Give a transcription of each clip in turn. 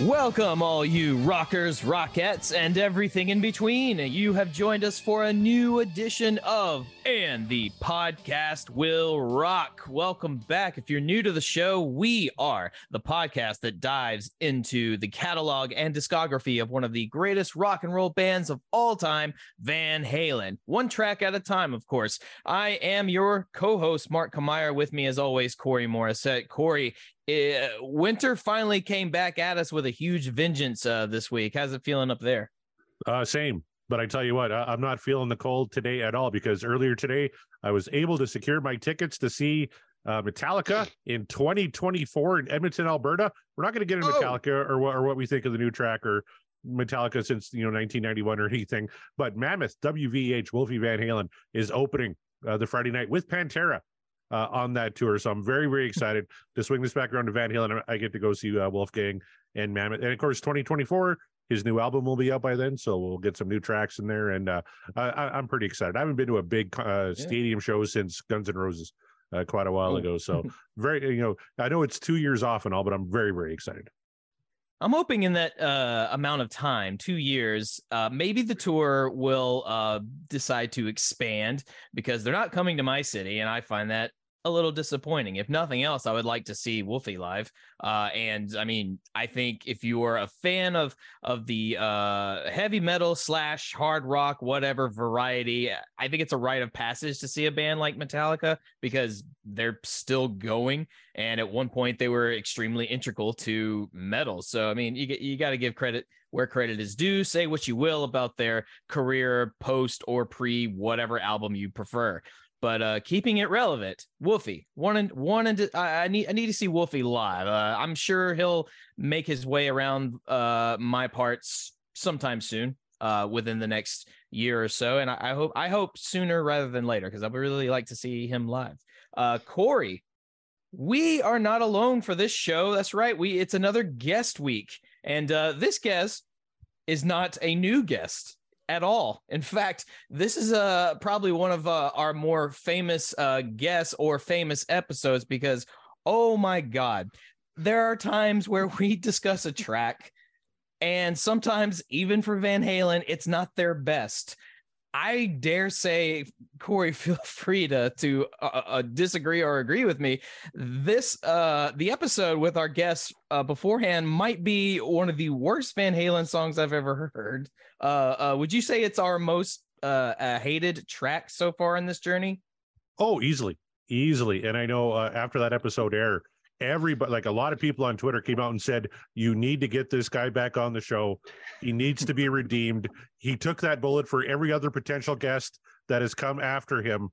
Welcome, all you rockers, rockettes, and everything in between. You have joined us for a new edition of And the Podcast Will Rock. Welcome back. If you're new to the show, we are the podcast that dives into the catalog and discography of one of the greatest rock and roll bands of all time, Van Halen. One track at a time, of course. I am your co-host, Mark Kamire. With me, as always, Corey Morrisette. Corey, winter finally came back at us with a huge vengeance this week. How's it feeling up there? Same, but I tell you what, I'm not feeling the cold today at all, because earlier today I was able to secure my tickets to see Metallica in 2024 in Edmonton, Alberta. We're not going to get into Metallica or what we think of the new track or Metallica since 1991 or anything, but Mammoth WVH, Wolfie Van Halen, is opening the Friday night with Pantera on that tour. So I'm very, very excited to swing this back around to Van Halen. I get to go see Wolfgang and Mammoth. And of course, 2024, his new album will be out by then. So we'll get some new tracks in there. And I'm pretty excited. I haven't been to a big stadium show since Guns N' Roses quite a while ago. So very, I know it's 2 years off and all, but I'm very, very excited. I'm hoping in that amount of time, 2 years, maybe the tour will decide to expand, because they're not coming to my city, and I find that a little disappointing. If nothing else, I would like to see Wolfie live. And I mean, I think if you are a fan of the heavy metal / hard rock, whatever variety, I think it's a rite of passage to see a band like Metallica, because they're still going. And at one point they were extremely integral to metal. So, I mean, you got to give credit where credit is due. Say what you will about their career post or pre whatever album you prefer. But keeping it relevant, Wolfie. I need to see Wolfie live. I'm sure he'll make his way around my parts sometime soon, within the next year or so. And I hope sooner rather than later, because I would really like to see him live. Corey, we are not alone for this show. That's right. It's another guest week, and this guest is not a new guest at all. In fact, this is probably one of our more famous guests or famous episodes, because, oh my God, there are times where we discuss a track, and sometimes even for Van Halen, it's not their best. I dare say, Corey, feel free to disagree or agree with me. This, the episode with our guests beforehand might be one of the worst Van Halen songs I've ever heard. Would you say it's our most hated track so far in this journey? Oh, easily. And I know after that episode aired, everybody, like a lot of people on Twitter, came out and said, you need to get this guy back on the show. He needs to be redeemed. He took that bullet for every other potential guest that has come after him.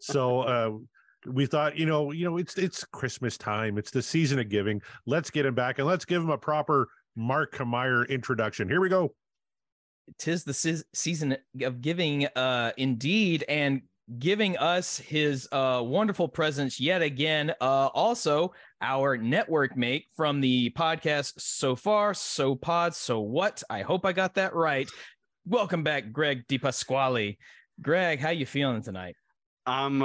So we thought, you know, it's Christmas time. It's the season of giving. Let's get him back and let's give him a proper Mark Kamire introduction. Here we go. 'Tis the season of giving, indeed. And giving us his wonderful presence yet again. Also, our network mate from the podcast So Far, So Pod, So What. I hope I got that right. Welcome back, Greg DiPasquale. Greg, how you feeling tonight? I'm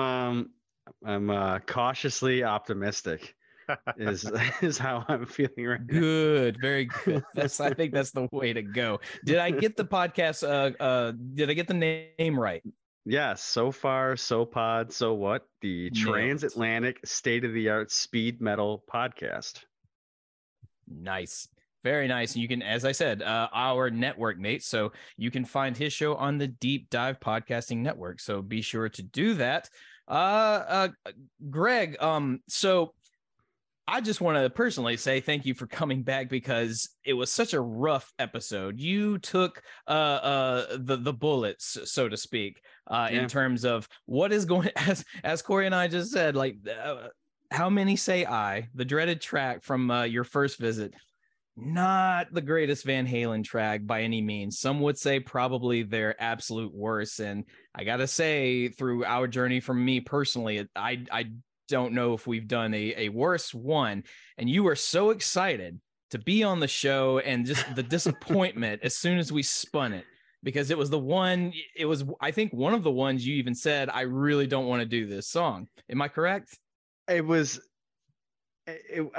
cautiously optimistic. is how I'm feeling right now. Good, very good. I think that's the way to go. Did I get the podcast? Did I get the name right? Yeah, So Far, So Pod, So What, the transatlantic state-of-the-art speed metal podcast. Nice. Very nice. And you can, as I said, our network mate, so you can find his show on the Deep Dive Podcasting Network. So be sure to do that. Greg, so I just want to personally say thank you for coming back because it was such a rough episode. You took the bullets, so to speak, in terms of what is going, as Corey and I just said, like how many say I, the dreaded track from your first visit, not the greatest Van Halen track by any means. Some would say probably their absolute worst. And I got to say, through our journey, from me personally, I don't know if we've done a worse one, and you were so excited to be on the show, and just the disappointment as soon as we spun it, because it was the one, it was, I think, one of the ones you even said, I really don't want to do this song. Am I correct? I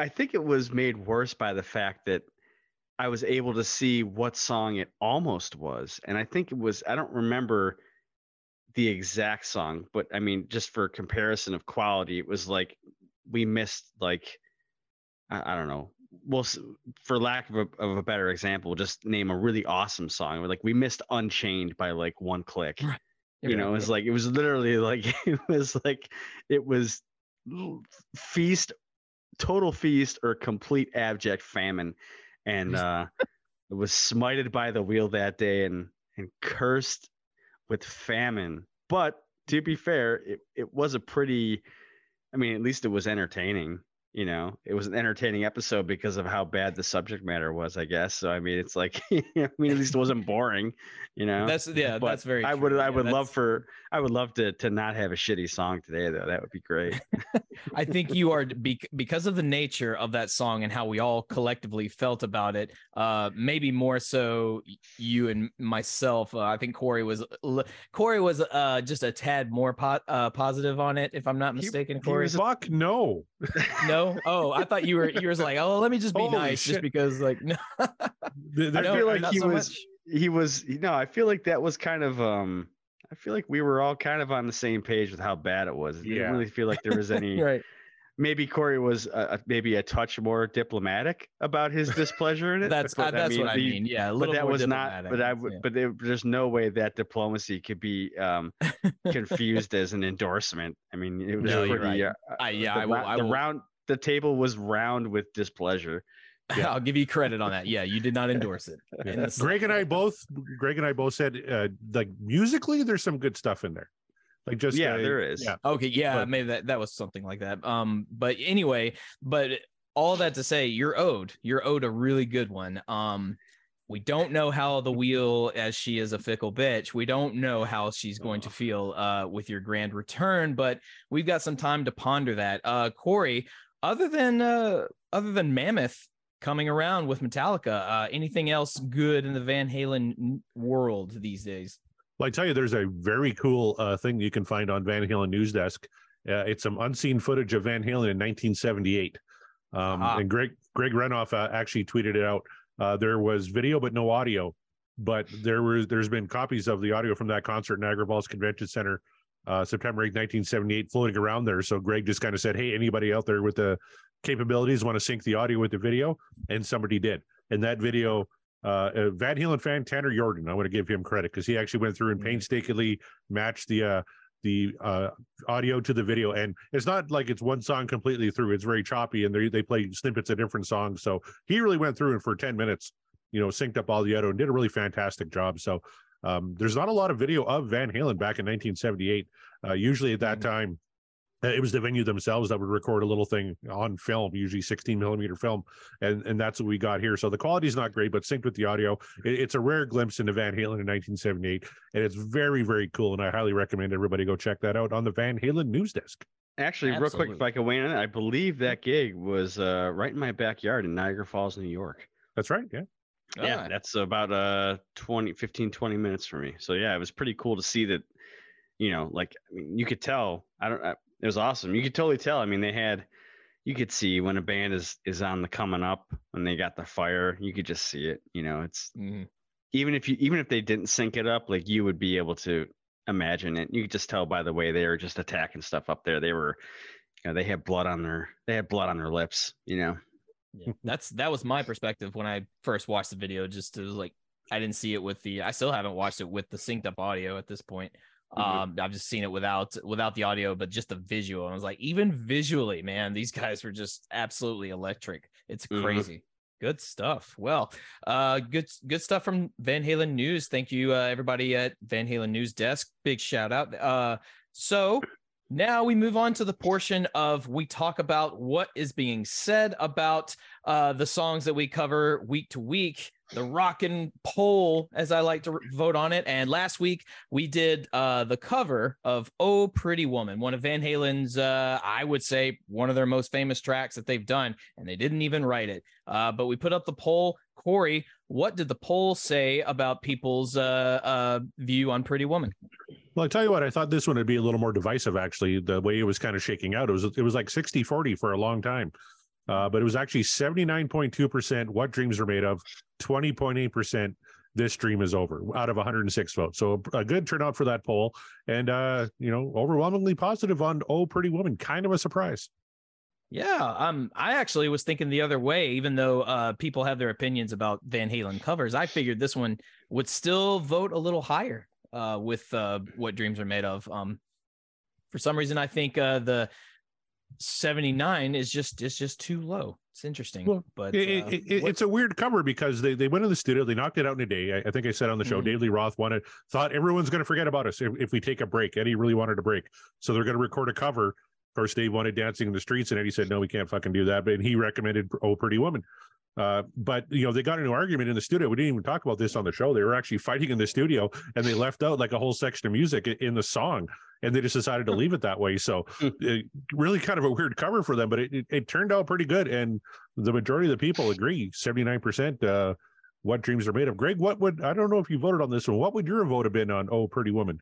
think it was made worse by the fact that I was able to see what song it almost was. And I think it was, I don't remember the exact song, but I mean, just for comparison of quality, it was like we missed, like, I don't know. Well, for lack of a better example, we'll just name a really awesome song. We're like, we missed Unchained by like one click. Right. You know, it's like, it was literally like, it was feast, total feast, or complete abject famine. And it was smited by the wheel that day and cursed with famine. But to be fair, it was a pretty, I mean, at least it was entertaining. You know, it was an entertaining episode because of how bad the subject matter was, I guess. So I mean, it's like, I mean, at least it wasn't boring. You know, that's very. I would love to not have a shitty song today, though. That would be great. I think you are, because of the nature of that song and how we all collectively felt about it. Maybe more so you and myself. I think Corey was just a tad more positive on it, if I'm not mistaken. Corey, fuck no. No. Oh, I thought you were like, oh, let me just be holy nice, shit. Just because, like, no. I feel like I feel like that was kind of, I feel like we were all kind of on the same page with how bad it was. Yeah. I didn't really feel like there was any. Right. Maybe Corey was maybe a touch more diplomatic about his displeasure in it. That's what I mean. Yeah, a little. But that more was not. But I would. Yeah. But there's no way that diplomacy could be confused as an endorsement. I mean, it was pretty. Right. The table was round with displeasure. Yeah. I'll give you credit on that. Yeah, you did not endorse it. Yeah. Greg and I both said, like, musically, there's some good stuff in there. Like, just there is. Yeah. Okay, yeah, but maybe that was something like that. But anyway, but all that to say, you're owed a really good one. We don't know how the wheel, as she is a fickle bitch, we don't know how she's going to feel with your grand return, but we've got some time to ponder that. Corey, other than Mammoth coming around with Metallica, anything else good in the Van Halen world these days? Well, I tell you, there's a very cool thing you can find on Van Halen News Desk. It's some unseen footage of Van Halen in 1978. And Greg Renoff actually tweeted it out. There was video, but no audio. But there's been copies of the audio from that concert at Niagara Falls Convention Center, September 8, 1978, floating around there. So Greg just kind of said, hey, anybody out there with the capabilities want to sync the audio with the video? And somebody did. And that video, Van Halen fan Tanner Jordan, I want to give him credit because he actually went through and painstakingly matched the audio to the video. And it's not like it's one song completely through. It's very choppy, and they play snippets of different songs. So he really went through and for 10 minutes, synced up all the audio and did a really fantastic job. So there's not a lot of video of Van Halen back in 1978. Usually at that time, it was the venue themselves that would record a little thing on film, usually 16 millimeter film. And that's what we got here. So the quality is not great, but synced with the audio. It's a rare glimpse into Van Halen in 1978. And it's very, very cool. And I highly recommend everybody go check that out on the Van Halen News Desk. Actually, absolutely. Real quick, if I could weigh in, I believe that gig was right in my backyard in Niagara Falls, New York. That's right. Yeah. Yeah. That's about 20 minutes for me. So yeah, it was pretty cool to see that, you could tell, it was awesome. You could totally tell. I mean, you could see when a band is on the coming up, when they got the fire, you could just see it. It's even if they didn't sync it up, like you would be able to imagine it. You could just tell by the way they were just attacking stuff up there. They were, they had blood on their lips. Yeah. That was my perspective when I first watched the video. Just it was like I didn't see it with I still haven't watched it with the synced up audio at this point. I've just seen it without the audio, but just the visual. And I was like, even visually, man, these guys were just absolutely electric. It's crazy. Good stuff. Well, good stuff from Van Halen News. Thank you, everybody at Van Halen News Desk. Big shout out. So now we move on to the portion of we talk about what is being said about the songs that we cover week to week. The rockin' poll, as I like to vote on it. And last week we did the cover of Oh Pretty Woman, one of Van Halen's, I would say, one of their most famous tracks that they've done, and they didn't even write it. But we put up the poll. Corey, what did the poll say about people's view on Pretty Woman? Well, I tell you what, I thought this one would be a little more divisive, actually, the way it was kind of shaking out. It was like 60-40 for a long time. But it was actually 79.2% What Dreams Are Made Of, 20.8% This Dream Is Over, out of 106 votes. So a good turnout for that poll. And, overwhelmingly positive on Oh Pretty Woman. Kind of a surprise. Yeah, I actually was thinking the other way, even though people have their opinions about Van Halen covers. I figured this one would still vote a little higher with What Dreams Are Made Of. For some reason, I think the 79 is just too low. It's interesting. Well, but it's a weird cover because they went to the studio, they knocked it out in a day. I think I said on the show, David Lee Roth thought everyone's going to forget about us if we take a break. Eddie really wanted a break, so they're going to record a cover. Of course, Dave wanted Dancing in the Streets, and Eddie said no, we can't fucking do that. But he recommended Oh Pretty Woman. But they got into an argument in the studio. We didn't even talk about this on the show. They were actually fighting in the studio, and they left out like a whole section of music in the song, and they just decided to leave it that way. So really kind of a weird cover for them, but it turned out pretty good, and the majority of the people agree. 79% What Dreams Are Made Of. Greg, I don't know if you voted on this one. What would your vote have been on Oh Pretty Woman?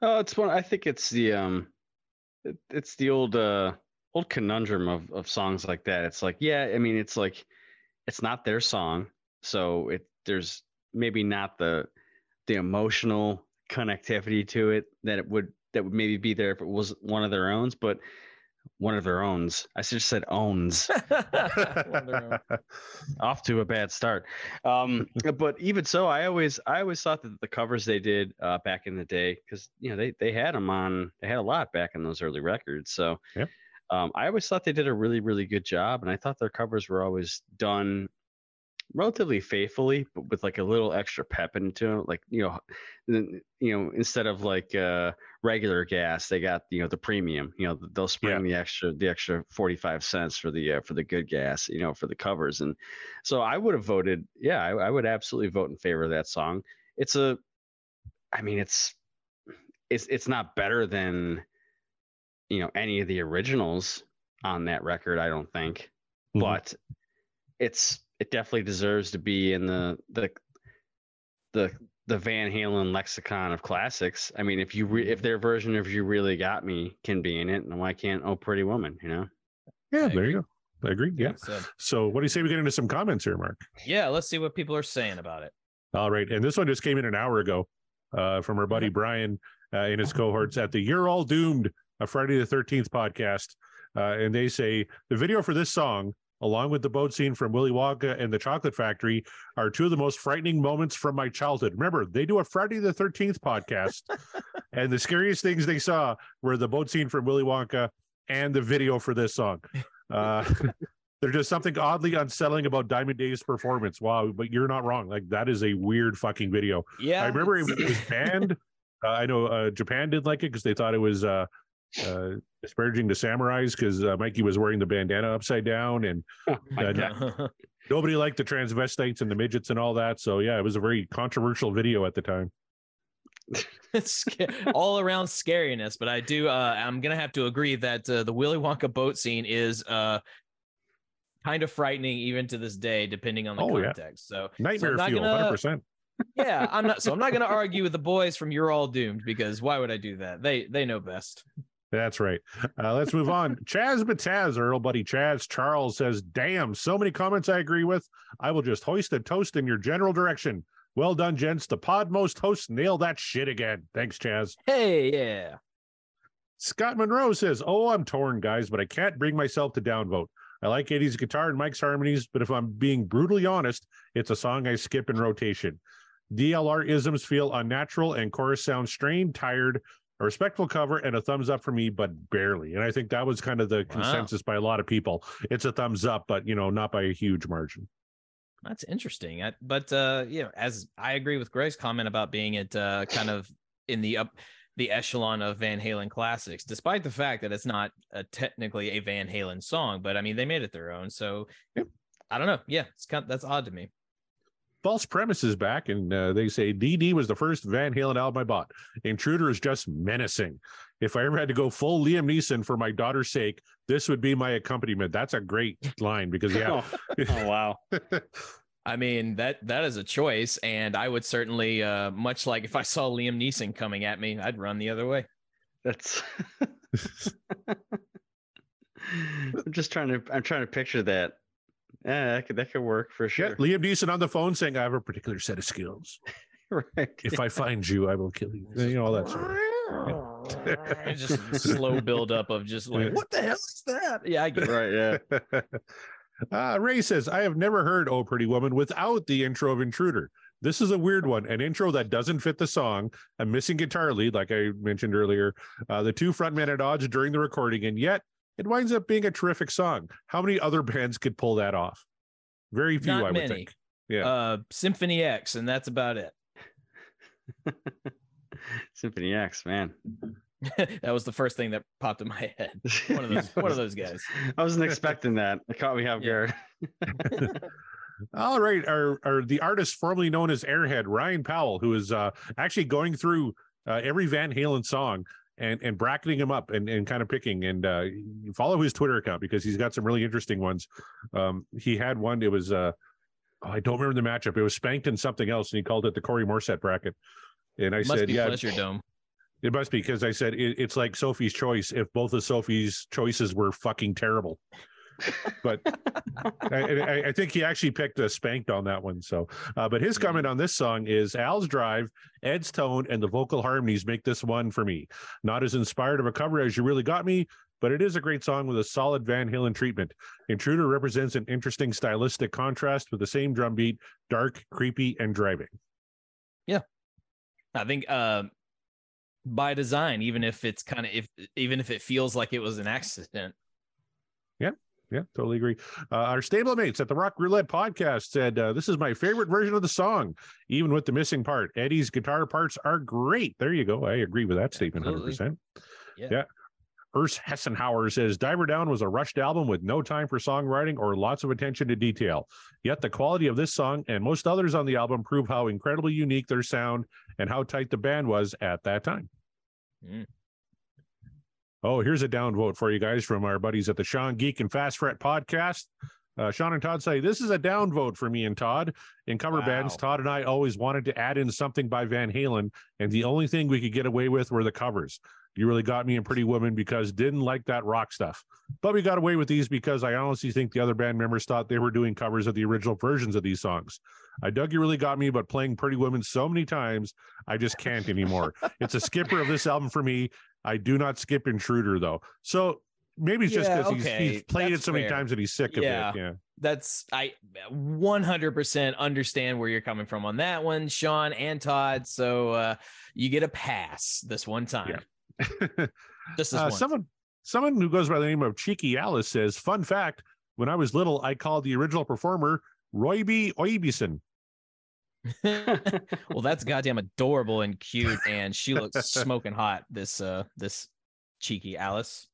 I think it's the old conundrum of songs like that. It's like, yeah, I mean, it's like it's not their song, so there's maybe not the emotional connectivity to it that would maybe be there if it was one of their own. But one of their owns, I just said owns. Off to a bad start. But even so, I always thought that the covers they did back in the day, because they had them on, they had a lot back in those early records. So yep. I always thought they did a really, really good job, and I thought their covers were always done relatively faithfully, but with like a little extra pep into it. Like, instead of like regular gas, they got, the premium, they'll spring the extra 45 cents for the good gas, for the covers. And so I would have voted. Yeah, I would absolutely vote in favor of that song. It's not better than, any of the originals on that record, I don't think, but it definitely deserves to be in the Van Halen lexicon of classics. I mean, if their version of You Really Got Me can be in it, and why can't Oh Pretty Woman? Yeah, there you go. I agree. Yeah. So what do you say we get into some comments here, Mark? Yeah, let's see what people are saying about it. All right. And this one just came in an hour ago from our buddy Brian and his cohorts at the You're All Doomed, a Friday the 13th podcast. And they say the video for this song, along with the boat scene from Willy Wonka and the Chocolate Factory, are two of the most frightening moments from my childhood. Remember, they do a Friday the 13th podcast, and the scariest things they saw were the boat scene from Willy Wonka and the video for this song. There's just something oddly unsettling about Diamond Dave's performance. Wow, but you're not wrong. Like, that is a weird fucking video. Yeah, I remember it was banned. I know Japan didn't like it because they thought it was disparaging to samurais, because Mikey was wearing the bandana upside down, and nobody liked the transvestites and the midgets and all that. So yeah, it was a very controversial video at the time. It's all around scariness, but I do I'm gonna have to agree that the Willy Wonka boat scene is kind of frightening even to this day, depending on the context. Yeah. So nightmare fuel, 100%. Yeah, I'm not going to argue with the boys from You're All Doomed, because why would I do that? They know best. That's right. Let's move on. Chaz Bataz, our old buddy Chaz Charles, says, damn, so many comments I agree with. I will just hoist a toast in your general direction. Well done, gents. The podmost hosts nail that shit again. Thanks, Chaz. Hey, yeah. Scott Monroe says, oh, I'm torn, guys, but I can't bring myself to downvote. I like 80s guitar and Mike's harmonies, but if I'm being brutally honest, it's a song I skip in rotation. DLR isms feel unnatural and chorus sounds strained, tired. A respectful cover and a thumbs up for me, but barely. And I think that was kind of the consensus by a lot of people. It's a thumbs up, but, you know, not by a huge margin. That's interesting. But as I agree with Greg's comment about being it kind of in the echelon of Van Halen classics, despite the fact that it's not technically a Van Halen song, but I mean, they made it their own. So I don't know. Yeah, that's odd to me. False Premise is back, and they say DD was the first Van Halen album I bought. Intruder is just menacing. If I ever had to go full Liam Neeson for my daughter's sake, this would be my accompaniment. That's a great line, because oh wow. I mean, that is a choice, and I would certainly much like if I saw Liam Neeson coming at me, I'd run the other way. That's I'm trying to picture that. Yeah, that could work for sure. Yeah, Liam Neeson on the phone saying, I have a particular set of skills. Right. If I find you, I will kill you. You know, all that sort of thing. Just slow buildup of just like, what the hell is that? Yeah, I get it. Right, yeah. Ray says, I have never heard Oh Pretty Woman without the intro of Intruder. This is a weird one, an intro that doesn't fit the song, a missing guitar lead, like I mentioned earlier, the two frontmen at odds during the recording, and yet it winds up being a terrific song. How many other bands could pull that off? Very few, I would think. Yeah. Symphony X, and that's about it. Symphony X, man. That was the first thing that popped in my head. One of those guys. I wasn't expecting that. I caught me off guard. All right. The artist formerly known as Airhead, Ryan Powell, who is actually going through every Van Halen song and bracketing him up and kind of picking, and follow his Twitter account, because he's got some really interesting ones. He had one, it was I don't remember the matchup, it was Spanked and something else, and he called it the Corey Morrisette bracket, and I said, yeah, Pleasure Dome. It must be, because I said it's like Sophie's Choice if both of Sophie's choices were fucking terrible. But I think he actually picked a Spanked on that one. So, but his comment on this song is, Al's drive, Ed's tone, and the vocal harmonies make this one for me. Not as inspired of a cover as You Really Got Me, but it is a great song with a solid Van Halen treatment. Intruder represents an interesting stylistic contrast with the same drum beat, dark, creepy, and driving. Yeah, I think by design, even if it feels like it was an accident. Yeah, totally agree. Our stable mates at the Rock Roulette podcast said, this is my favorite version of the song, even with the missing part. Eddie's guitar parts are great. There you go. I agree with that statement 100%. Yeah. Urs Hessenhauer says, Diver Down was a rushed album with no time for songwriting or lots of attention to detail. Yet the quality of this song and most others on the album prove how incredibly unique their sound and how tight the band was at that time. Mm. Oh, here's a downvote for you guys from our buddies at the Sean Geek and Fast Fret podcast. Sean and Todd say, this is a downvote for me and Todd. In cover bands, Todd and I always wanted to add in something by Van Halen, and the only thing we could get away with were the covers. You really got me in Pretty Woman because didn't like that rock stuff. But we got away with these because I honestly think the other band members thought they were doing covers of the original versions of these songs. I dug You Really Got Me, but playing Pretty Woman so many times, I just can't anymore. It's a skipper of this album for me. I do not skip Intruder, though. So maybe it's just because he's played it so many times that he's sick of it. Yeah, that's, I 100% understand where you're coming from on that one, Sean and Todd. So you get a pass this one time. Yeah. Just someone who goes by the name of Cheeky Alice says, fun fact, when I was little, I called the original performer Royby Oibison. Well, that's goddamn adorable and cute, and she looks smoking hot, this Cheeky Alice.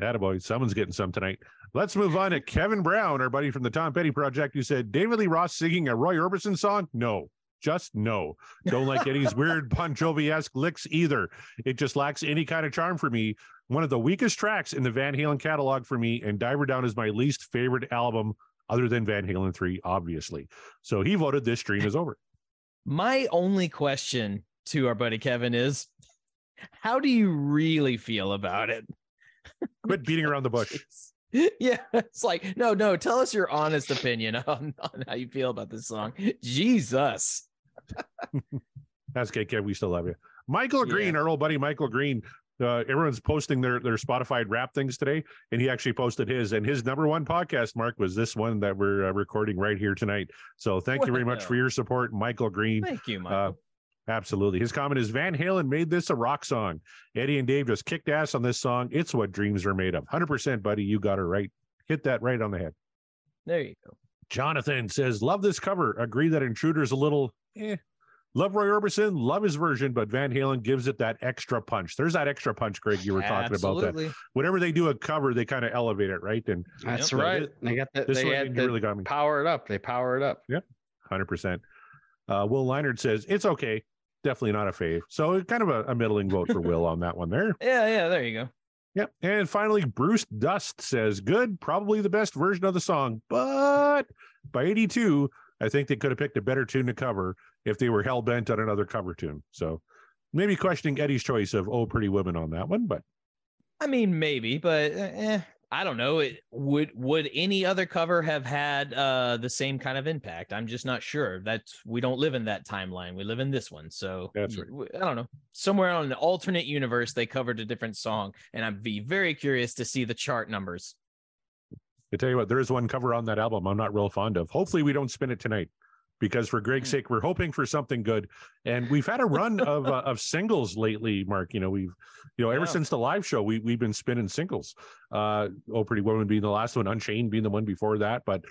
Attaboy, someone's getting some tonight. Let's move on to Kevin Brown, our buddy from the Tom Petty Project, who said, David Lee Roth singing a Roy Orbison song? No. Just no. Don't like Eddie's weird Bon Jovi-esque licks either. It just lacks any kind of charm for me. One of the weakest tracks in the Van Halen catalog for me, and Diver Down is my least favorite album other than Van Halen 3, obviously. So he voted this stream is over. My only question to our buddy Kevin is, how do you really feel about it? Quit beating around the bush. Jeez. Yeah, it's like, no, tell us your honest opinion on how you feel about this song. Jesus. That's okay, Kev, we still love you. Michael Green, our old buddy Michael Green, everyone's posting their Spotify rap things today, and he actually posted his, and his number one podcast, Mark, was this one that we're recording right here tonight. So thank you very much for your support, Michael Green. Thank you, Michael. Absolutely. His comment is, Van Halen made this a rock song. Eddie and Dave just kicked ass on this song. It's what dreams are made of. 100%, buddy. You got it right. Hit that right on the head. There you go. Jonathan says, love this cover. Agree that Intruder's a little, Love Roy Orbison, love his version, but Van Halen gives it that extra punch. There's that extra punch, Greg, you were talking about that. Whenever they do a cover, they kind of elevate it, right? And that's right. They got that. They had to really power it up. They power it up. Yep. 100%. Will Leinard says, it's okay. Definitely not a fave. So kind of a middling vote for Will on that one there. Yeah, there you go. Yep. And finally, Bruce Dust says, good, probably the best version of the song, but by 82, I think they could have picked a better tune to cover if they were hell-bent on another cover tune. So maybe questioning Eddie's choice of Oh Pretty Woman on that one, but. I mean, maybe, but I don't know. Would any other cover have had the same kind of impact? I'm just not sure. We don't live in that timeline. We live in this one. So that's right. I don't know. Somewhere on an alternate universe, they covered a different song, and I'd be very curious to see the chart numbers. I tell you what, there is one cover on that album I'm not real fond of. Hopefully we don't spin it tonight, because for Greg's sake, we're hoping for something good. And we've had a run of singles lately, Mark. We've ever since the live show, we've been spinning singles. Oh Pretty Woman being the last one, Unchained being the one before that. But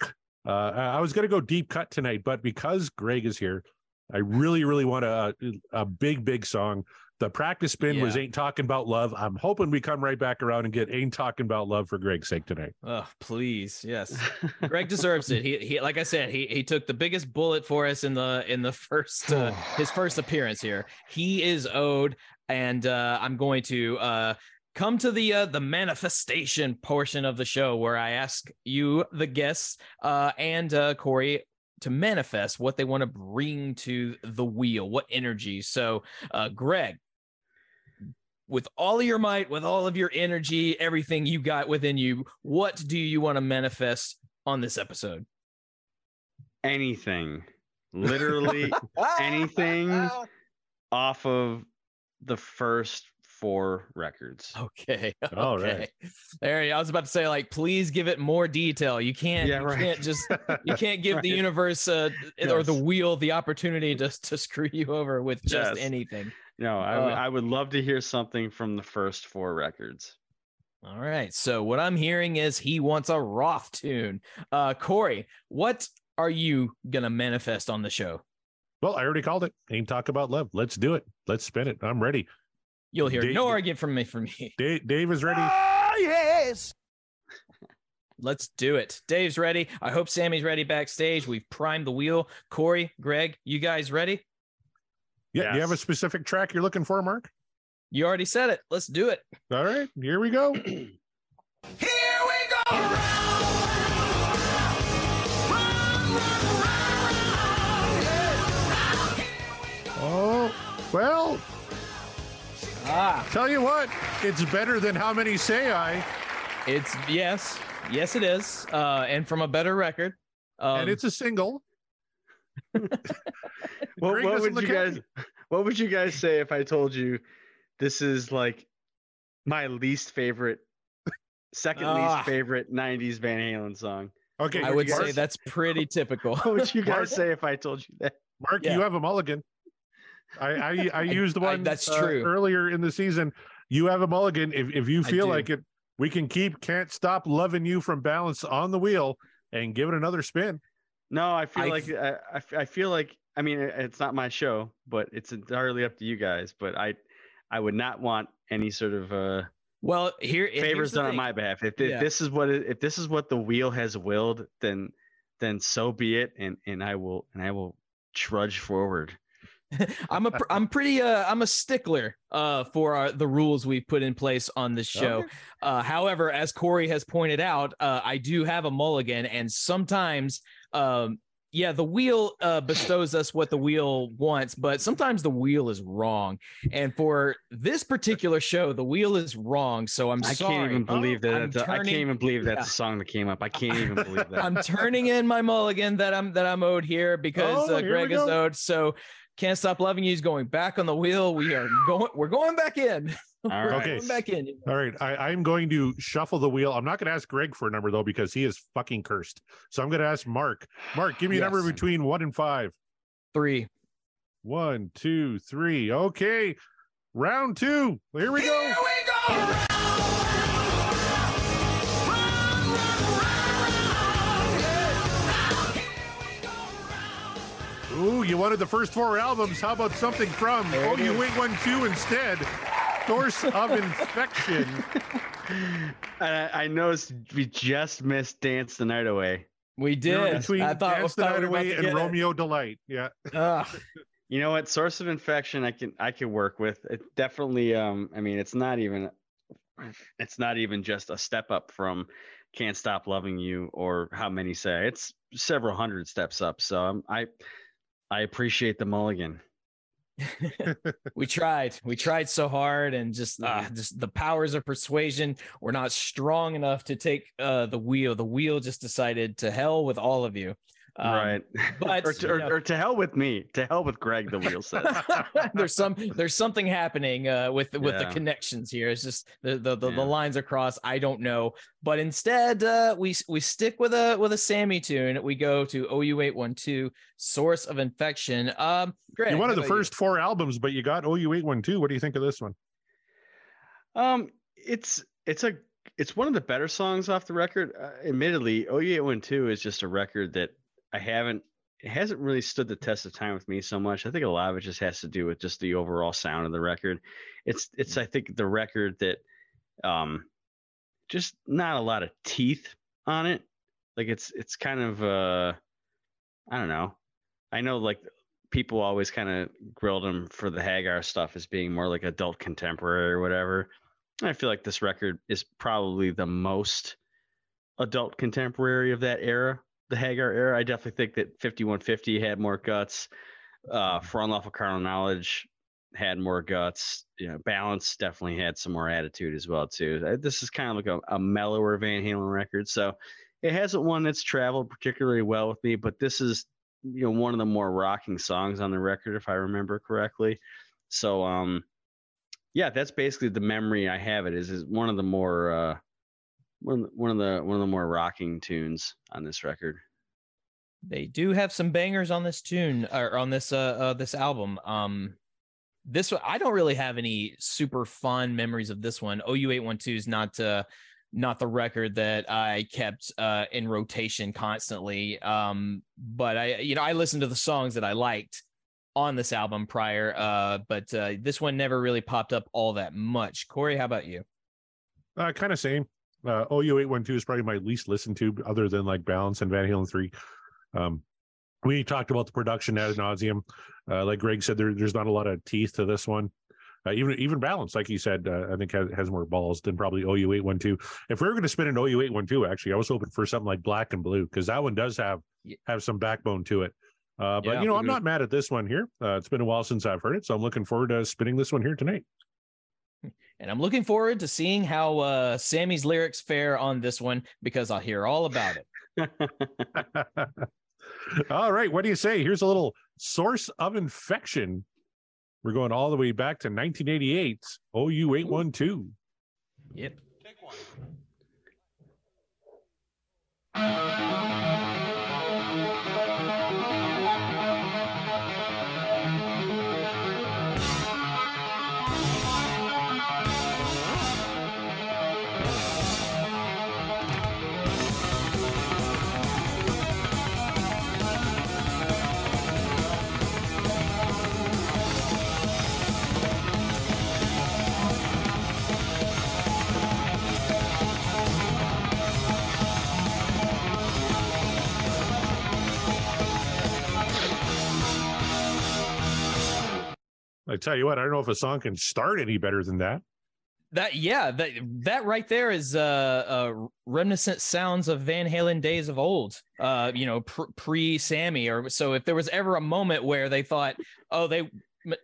I was going to go deep cut tonight, but because Greg is here, I really, really want a big, big song. The practice spin was Ain't Talking About Love. I'm hoping we come right back around and get Ain't Talking About Love for Greg's sake tonight. Oh, please. Yes. Greg deserves it. He like I said, he took the biggest bullet for us in the first, his first appearance here. He is owed. And I'm going to come to the manifestation portion of the show where I ask you, the guests, and Corey, to manifest what they want to bring to the wheel, what energy. So Greg, with all of your might, with all of your energy, everything you got within you, what do you want to manifest on this episode? Anything, literally anything off of the first 4 records. Okay. All right. There you go. I was about to say, like, please give it more detail. You can't, can't just, you can't give the universe or the wheel the opportunity to screw you over with just anything. No, I would love to hear something from the first 4 records. All right. So what I'm hearing is he wants a Roth tune. Corey, what are you going to manifest on the show? Well, I already called it. Ain't Talk About Love. Let's do it. Let's spin it. I'm ready. You'll hear Dave, no argument from me. Dave is ready. Oh, yes. Let's do it. Dave's ready. I hope Sammy's ready backstage. We've primed the wheel. Corey, Greg, you guys ready? Yeah. Yes. You have a specific track you're looking for, Mark? You already said it. Let's do it. All right. Here we go. Here we go. Round, round, round. Well, tell you what, it's better than How Many Say I. It's yes it is, and from a better record, and it's a single. What would you guys say if I told you this is like my least favorite, least favorite 90s Van Halen song? Okay, I would say that's pretty typical. What would you guys say if I told you that? Mark, you have a mulligan. I used one that's true earlier in the season. You have a mulligan. If you feel like it, we can keep Can't Stop Loving You from Balance on the Wheel and give it another spin. No, I mean, it's not my show, but it's entirely up to you guys. But I would not want any sort of favors done on my behalf. If this is what the wheel has willed, then so be it, and I will trudge forward. I'm a stickler for the rules we put in place on the show. Okay. However, as Corey has pointed out, I do have a mulligan, and sometimes the wheel bestows us what the wheel wants, but sometimes the wheel is wrong. And for this particular show, the wheel is wrong. So I can't even believe that. I can't even believe that's the song that came up. I can't even believe that. I'm turning in my mulligan that I'm owed here because Greg is owed. So Can't Stop Loving You is going back on the wheel. We're going back in. All right. Going back in. You know? All right. I'm going to shuffle the wheel. I'm not going to ask Greg for a number, though, because he is fucking cursed. So I'm going to ask Mark. Mark, give me a number between 1 and 5. 3. 1, 2, 3. Okay. Round 2. Here we go. Here we go. Ooh, you wanted the first 4 albums. How about something from OU812 instead? Source of Infection. I noticed we just missed Dance the Night Away. We did. I thought Dance the Night Away and Romeo Delight. Yeah. You know what? Source of Infection I can work with. It definitely it's not even just a step up from Can't Stop Loving You or How Many Say. It's several hundred steps up. So I appreciate the mulligan. We tried so hard, and just the powers of persuasion were not strong enough to take the wheel. The wheel just decided to hell with all of you. Right. But or to hell with me, to hell with Greg, the wheel says. There's something happening with the connections here. It's just the lines are crossed. I don't know. But instead we stick with a Sammy tune. We go to OU812, Source of Infection. Greg, you wanted the first 4 albums, but you got OU812. What do you think of this one? It's one of the better songs off the record. Admittedly, OU812 is just a record that it hasn't really stood the test of time with me so much. I think a lot of it just has to do with just the overall sound of the record. It's I think the record that just not a lot of teeth on it. Like it's kind of I don't know. I know like people always kind of grilled him for the Hagar stuff as being more like adult contemporary or whatever. I feel like this record is probably the most adult contemporary of that era. The Hagar era, I definitely think that 5150 had more guts. For Unlawful Carnal Knowledge had more guts. You know, Balance definitely had some more attitude as well too. This is kind of like a mellower Van Halen record, so it hasn't one that's traveled particularly well with me. But this is, you know, one of the more rocking songs on the record, if I remember correctly. So, that's basically the memory I have. It is one of the more one of the more rocking tunes on this record. They do have some bangers on this tune or on this album. This one, I don't really have any super fond memories of this one. OU812 is not the record that I kept in rotation constantly. But I listened to the songs that I liked on this album prior. But this one never really popped up all that much. Corey, how about you? Kind of same. OU812 is probably my least listened to, other than like Balance and Van Halen 3. We talked about the production ad nauseum. Like Greg said, there's not a lot of teeth to this one. Even Balance, like you said, I think has more balls than probably OU812. If we were going to spin an OU812, actually, I was hoping for something like Black and Blue, because that one does have some backbone to it. But, yeah, you know, I'm not mad at this one here. It's been a while since I've heard it, so I'm looking forward to spinning this one here tonight. And I'm looking forward to seeing how Sammy's lyrics fare on this one, because I'll hear all about it. All right. What do you say? Here's a little Source of Infection. We're going all the way back to 1988, OU812. Yep. Take one. I tell you what, I don't know if a song can start any better than that. That right there is reminiscent sounds of Van Halen days of old, you know, pre-Sammy. Or so if there was ever a moment where they thought, oh,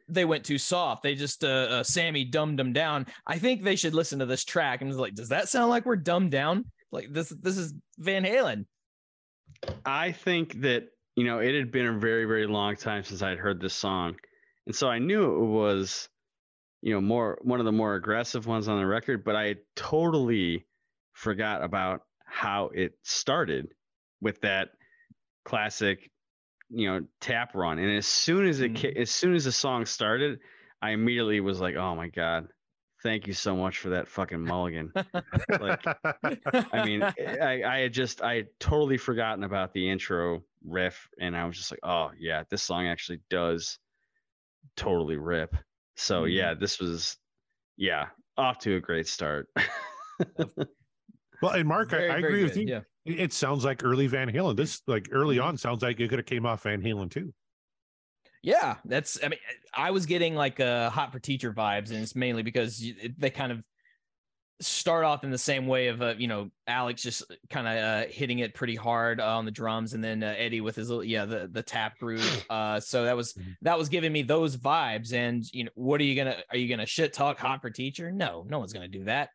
they went too soft, they just Sammy dumbed them down, I think they should listen to this track and was like, does that sound like we're dumbed down? Like this is Van Halen. I think that, you know, it had been a very, very long time since I'd heard this song. And so I knew it was, you know, more one of the more aggressive ones on the record, but I totally forgot about how it started with that classic, you know, tap run. And as soon as the song started, I immediately was like, "Oh my God, thank you so much for that fucking mulligan." Like, I mean, I had totally forgotten about the intro riff, and I was just like, "Oh yeah, this song actually does." Totally rip. So yeah, this was off to a great start. Well, and Mark, I agree with you. Yeah. It sounds like early Van Halen. This, like, early on, sounds like it could have came off Van Halen too. Yeah, that's. I mean, I was getting like a Hot for Teacher vibes, and it's mainly because they kind of start off in the same way of you know, Alex just kind of hitting it pretty hard on the drums, and then Eddie with his little the tap groove, so that was giving me those vibes. And you know, what are you gonna shit talk Hot for Teacher? No one's gonna do that.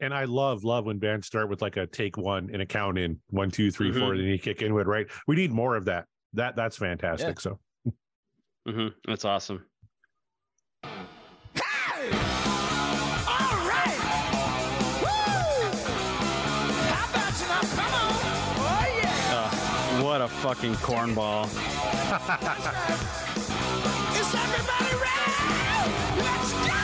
And I love when bands start with like a take one and a count in 1 2 3 4, and then you kick in with, right? We need more of that. That's fantastic. Yeah. So that's awesome. What a fucking cornball. Is everybody ready? Let's go!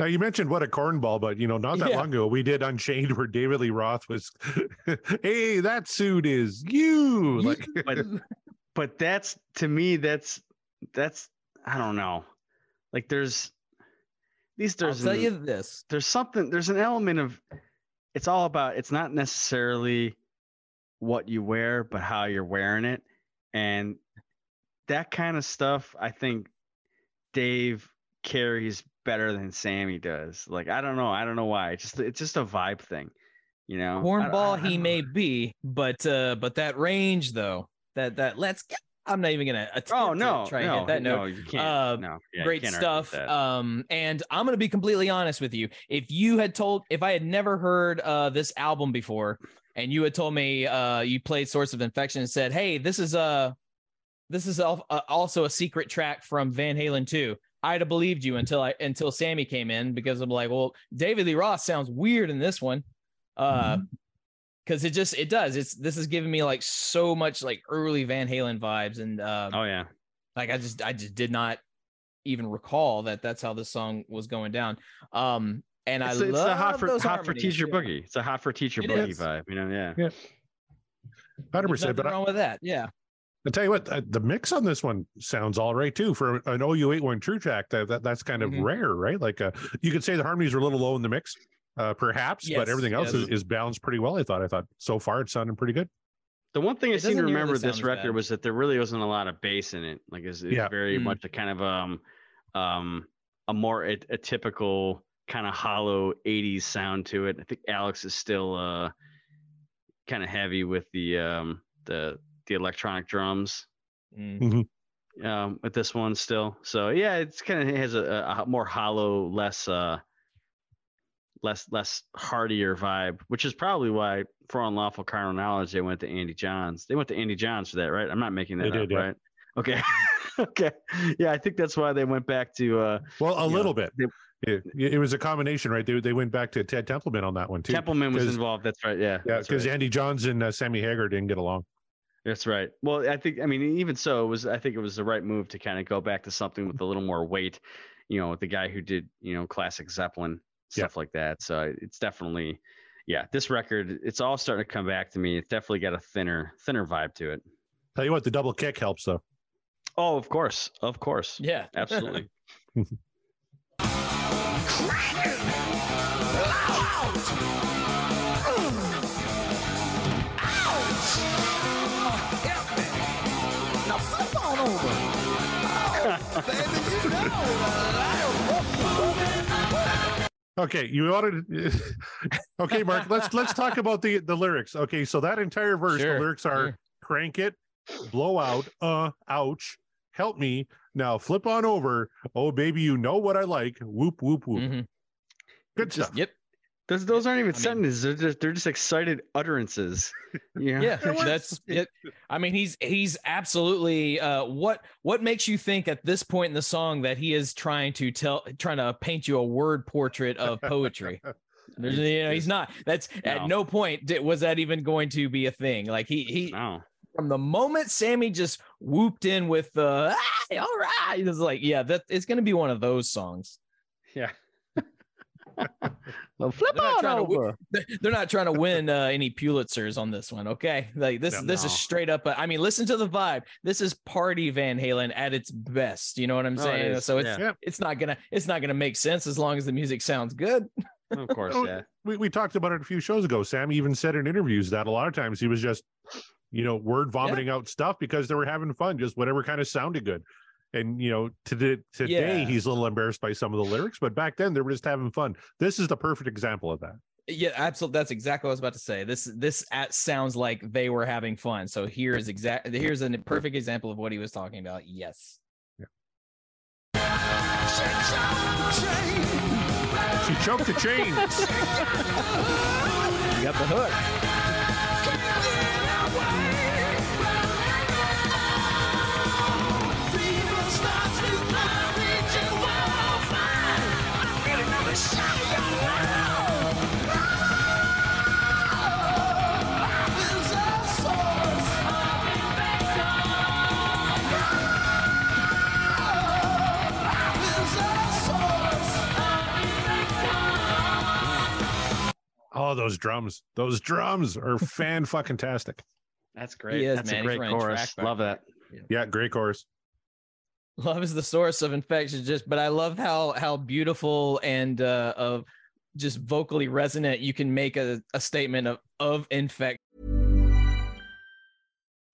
Now, you mentioned what a cornball, but, you know, not that long ago, we did Unchained, where David Lee Roth was, hey, that suit is you. Like, but that's, to me, that's, I don't know. Like, there's an element of, it's all about, it's not necessarily what you wear, but how you're wearing it. And that kind of stuff, I think Dave carries better than Sammy does. Like, I don't know why. It's just a vibe thing. You know, cornball he may be, but that range though, that let's get, I'm not even gonna attempt to try and hit that note. You can't. Great stuff. And I'm gonna be completely honest with you. If I had never heard this album before, and you had told me you played Source of Infection and said, "Hey, this is also a secret track from Van Halen 2." I'd have believed you until Sammy came in, because I'm like, well, David Lee Roth sounds weird in this one. Because it does. This is giving me like so much like early Van Halen vibes, and like I just did not even recall that's how this song was going down. And I love Hot for Teacher Boogie. It's a Hot for Teacher Boogie vibe, you know? Yeah, yeah. 100%. But wrong with that, yeah. I tell you what, the mix on this one sounds all right too for an OU812 true track. That's kind of rare, right? Like you could say the harmonies are a little low in the mix. Perhaps, yes, but everything else is balanced pretty well. I thought so far it sounded pretty good. The one thing I seem to remember this record was that there really wasn't a lot of bass in it. Like it's very much a kind of a more a typical kind of hollow 80s sound to it. I think Alex is still kind of heavy with the electronic drums with this one still. So yeah, it's kind of has a more hollow, less heartier vibe, which is probably why for Unlawful Carnal Knowledge they went to Andy Johns. They went to Andy Johns for that, right? I'm not making that up, right? Okay. Okay. Yeah, I think that's why they went back to a little bit. It was a combination, right? They went back to Ted Templeman on that one too. Templeman was involved. That's right. Yeah. Yeah, because Andy Johns and Sammy Hagar didn't get along. That's right. Well, I think, I mean, even so, it was the right move to kind of go back to something with a little more weight. You know, with the guy who did, you know, classic Zeppelin stuff like that. So it's definitely, this record, it's all starting to come back to me. It's definitely got a thinner vibe to it. Tell you what, the double kick helps though. Oh, of course. Yeah, absolutely. Okay, you ought to. Okay, Mark, let's talk about the lyrics. Okay, so that entire verse, the lyrics are crank it, blow out, ouch, help me, now flip on over, oh baby, you know what I like, whoop whoop whoop. Good stuff. Yep. Those aren't even sentences. They're just excited utterances. Yeah, that's it. I mean, he's absolutely. What makes you think at this point in the song that he is trying to paint you a word portrait of poetry? You know, he's not. At no point was that even going to be a thing. Like he from the moment Sammy just whooped in with all right, it was like that it's going to be one of those songs. Yeah. Well, flip on over. They're not trying to win any Pulitzers on this one, okay? Like this is straight up. I mean, listen to the vibe. This is party Van Halen at its best. You know what I'm saying? It's not gonna make sense as long as the music sounds good. Of course, yeah. We talked about it a few shows ago. Sam even said in interviews that a lot of times he was just, you know, word vomiting out stuff because they were having fun, just whatever kind of sounded good. And, you know, today he's a little embarrassed by some of the lyrics, but back then they were just having fun. This is the perfect example of that. Yeah, absolutely. That's exactly what I was about to say. This sounds like they were having fun. So here's a perfect example of what he was talking about. Yes. Yeah. She choked the chain. You got the hook. Oh, those drums are fan-fucking-tastic. That's great. That's a great chorus. Love that. Yeah, great chorus. Love is the source of infection. But I love how beautiful and of just vocally resonant you can make a statement of infection.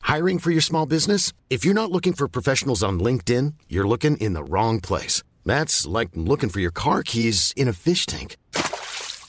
Hiring for your small business? If you're not looking for professionals on LinkedIn, you're looking in the wrong place. That's like looking for your car keys in a fish tank.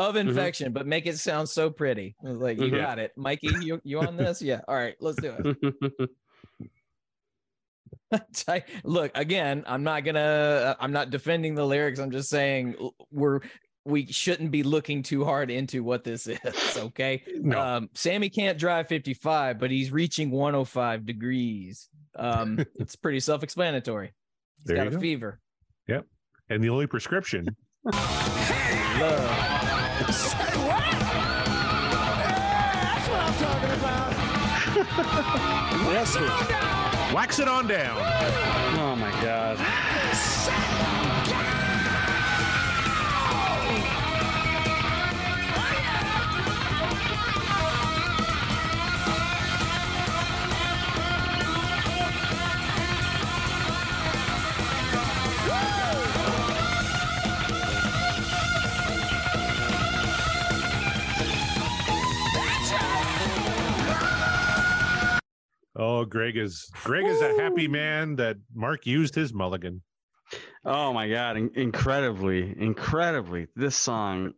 Of infection, but make it sound so pretty. Like, you got it. Mikey, you on this? Yeah. All right, let's do it. Look, again, I'm not defending the lyrics. I'm just saying we shouldn't be looking too hard into what this is. Okay. No. Sammy can't drive 55, but he's reaching 105 degrees. It's pretty self-explanatory. He's there got a fever. Yep. And the only prescription. Love. Say what? That's what I'm talking about. Yes, wax it on down. Oh my God. Oh, Greg is a happy man that Mark used his mulligan. Oh my God. Incredibly. This song.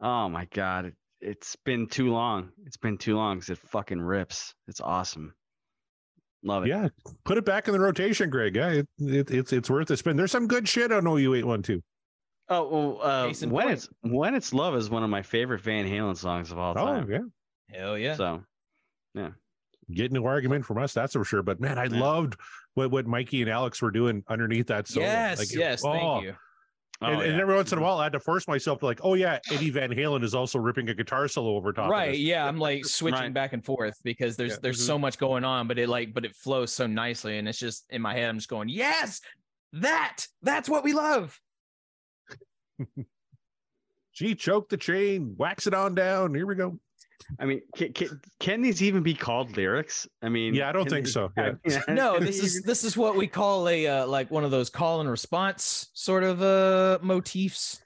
Oh my God. It's been too long. It's been too long because it fucking rips. It's awesome. Love it. Yeah. Put it back in the rotation, Greg. Yeah, it's worth a spin. There's some good shit on OU812. Oh, well, When It's Love is one of my favorite Van Halen songs of all time. Oh, yeah. Hell yeah. So, yeah. Get no argument from us, that's for sure. But man, I loved what Mikey and Alex were doing underneath that song. Yes, thank you. And every once in a while, I had to force myself to like, oh yeah, Eddie Van Halen is also ripping a guitar solo over top. Right? Of this. Yeah, I'm like switching back and forth because there's so much going on, but it flows so nicely, and it's just in my head. I'm just going, yes, that's what we love. Gee, choke the chain, wax it on down. Here we go. I mean, can these even be called lyrics? I mean, yeah, I don't think so. Yeah. No, this is what we call a like one of those call and response sort of motifs.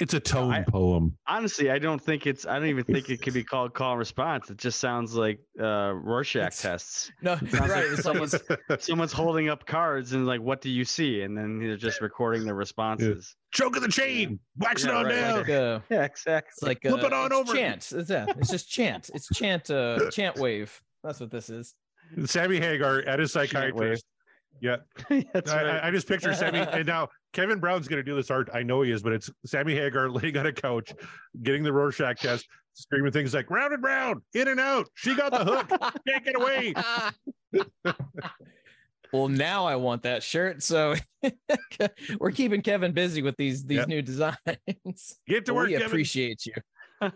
It's a tone poem. Honestly, I don't even think it could be called call and response. It just sounds like Rorschach tests. No, right. Like someone's holding up cards and like, what do you see? And then they're just recording their responses. Yeah. Choke of the chain, wax it on down. Like, yeah, exactly. It's like flip it on over. Chant. It's just chant. It's chant wave. That's what this is. Sammy Hagar at his psychiatrist. Yeah, that's right. I just picture Sammy, and now Kevin Brown's going to do this art. I know he is, but it's Sammy Hagar laying on a couch, getting the Rorschach test, screaming things like "round and round, in and out." She got the hook. Can't get away. Well, now I want that shirt. So we're keeping Kevin busy with these new designs. Get to work. We appreciate you.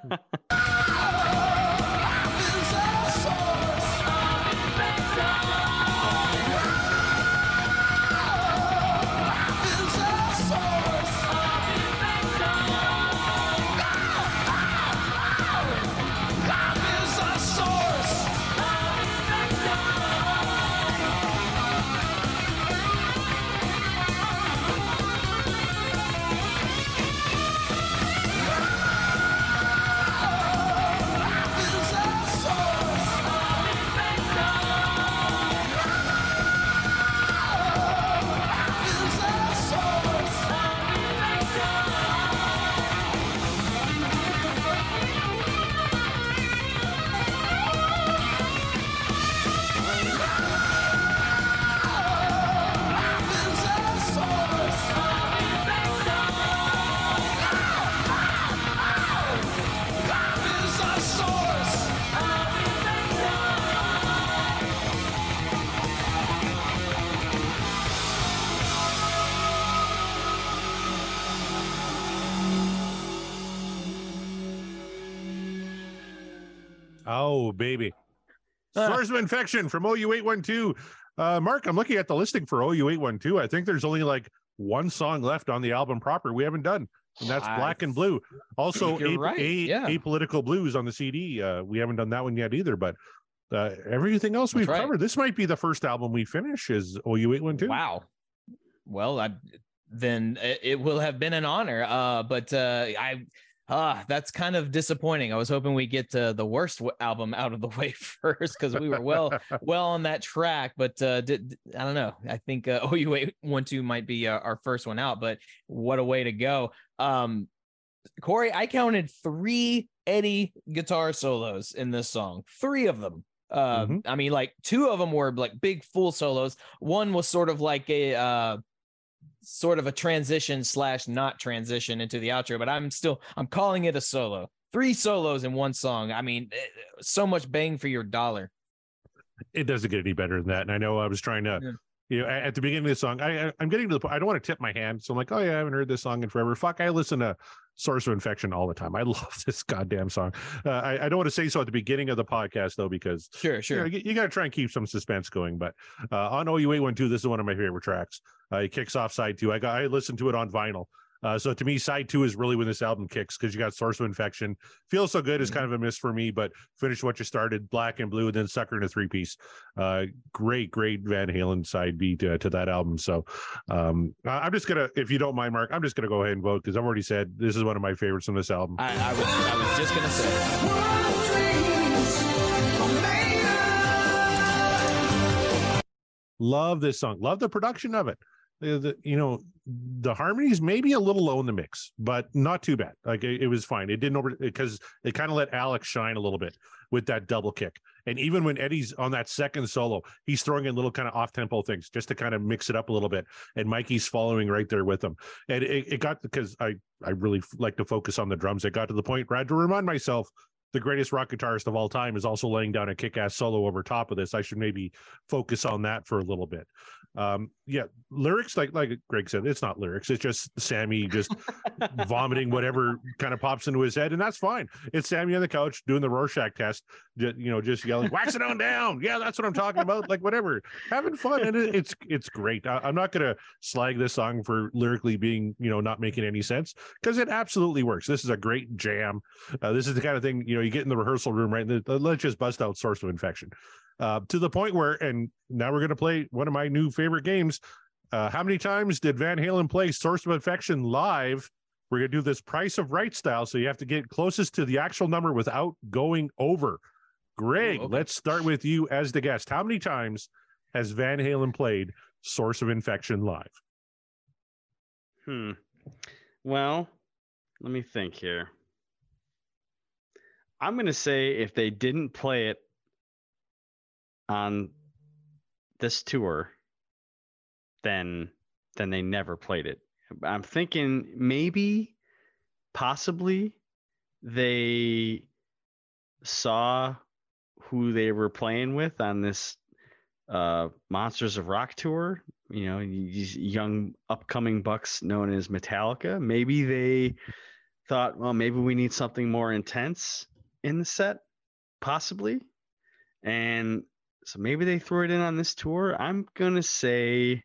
Oh, baby. Source of Infection from OU812. Mark, I'm looking at the listing for OU812. I think there's only like one song left on the album proper we haven't done, and that's Black and Blue. Also, Apolitical Blues on the CD. We haven't done that one yet either, but everything else we've covered. This might be the first album we finish is OU812. Wow. Well, then it will have been an honor, but that's kind of disappointing. I was hoping we get the worst album out of the way first, because we were well on that track. But I don't know. I think OU812 might be our first one out. But what a way to go, Corey! I counted 3 Eddie guitar solos in this song. 3 of them. I mean, like, two of them were like big full solos. One was sort of like a sort of a transition slash not transition into the outro, but I'm calling it a solo. 3 solos in one song. I mean, so much bang for your dollar. It doesn't get any better than that. And I know I was trying to, you know, at the beginning of the song, I'm getting to the point, I don't want to tip my hand. So I'm like, oh yeah, I haven't heard this song in forever. Fuck, I listen to Source of Infection all the time. I love this goddamn song. I don't want to say so at the beginning of the podcast though, because sure, you got to try and keep some suspense going. But on OU812, this is one of my favorite tracks. It kicks off side 2. I listened to it on vinyl. So to me, side 2 is really when this album kicks, because you got Source of Infection. Feels So Good is kind of a miss for me, but Finish What You Started, Black and Blue, and then Sucker in a 3-piece. Great Van Halen side B to that album. So I'm just going to, if you don't mind, Mark, I'm just going to go ahead and vote, because I've already said this is one of my favorites on this album. I was just going to say. Love this song. Love the production of it. You know, the harmonies maybe a little low in the mix, but not too bad. Like it was fine. It didn't over, because it kind of let Alex shine a little bit with that double kick. And even when Eddie's on that second solo, he's throwing in little kind of off-tempo things just to kind of mix it up a little bit. And Mikey's following right there with him. And it got, because I really like to focus on the drums. It got to the point where I had to remind myself, the greatest rock guitarist of all time is also laying down a kick-ass solo over top of this. I should maybe focus on that for a little bit. Lyrics, like Greg said, it's not lyrics. It's just Sammy just vomiting whatever kind of pops into his head, and that's fine. It's Sammy on the couch doing the Rorschach test, just yelling, wax it on down. Yeah, that's what I'm talking about. Like, whatever. Having fun, and it's great. I'm not going to slag this song for lyrically being, not making any sense, because it absolutely works. This is a great jam. This is the kind of thing, you get in the rehearsal room, right? Let's just bust out Source of Infection. To the point where, and now we're going to play one of my new favorite games. How many times did Van Halen play Source of Infection live? We're going to do this Price of Right style, so you have to get closest to the actual number without going over. Greg, Let's start with you as the guest. How many times has Van Halen played Source of Infection live? Well, let me think here. I'm going to say if they didn't play it on this tour, then they never played it. I'm thinking maybe, possibly, they saw who they were playing with on this Monsters of Rock tour, these young upcoming bucks known as Metallica. Maybe they thought, well, maybe we need something more intense in the set, possibly. And so maybe they threw it in on this tour. I'm going to say,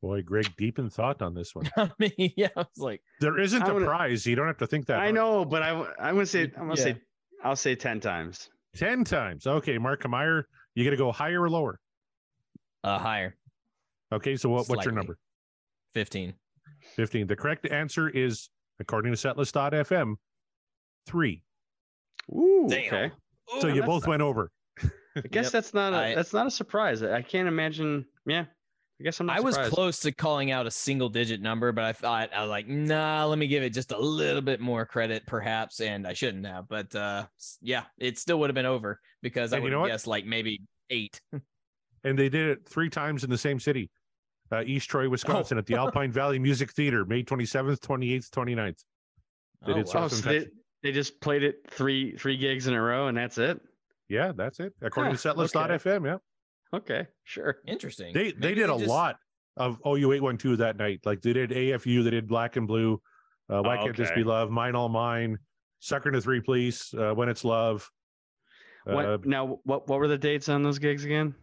boy, Greg, deep in thought on this one. I mean, yeah, I was like, there isn't a prize. You don't have to think that. I know, but I'll say 10 times. 10 times. Okay. Mark Kamire, you got to go higher or lower? Higher. Okay. So what's your number? 15. 15. The correct answer is, according to setlist.fm, 3. Ooh, damn. Okay. Ooh, so you both went over. I guess that's not a surprise. I can't imagine. Yeah, I guess I'm not surprised. I was close to calling out a single-digit number, but I thought, I was like, nah, let me give it just a little bit more credit, perhaps, and I shouldn't have. But yeah, it still would have been over, because I would guess like maybe 8. And they did it 3 times in the same city. East Troy, Wisconsin, at the Alpine Valley Music Theater, May 27th, 28th, 29th. They did so they just played it three gigs in a row, and that's it? Yeah, that's it. According to setlist.fm, yeah. Okay, sure. Interesting. They did a lot of OU812 that night. Like, they did AFU, they did Black and Blue, Why Can't This Be Love, Mine All Mine, Sucker in a 3, Please, When It's Love. What were the dates on those gigs again?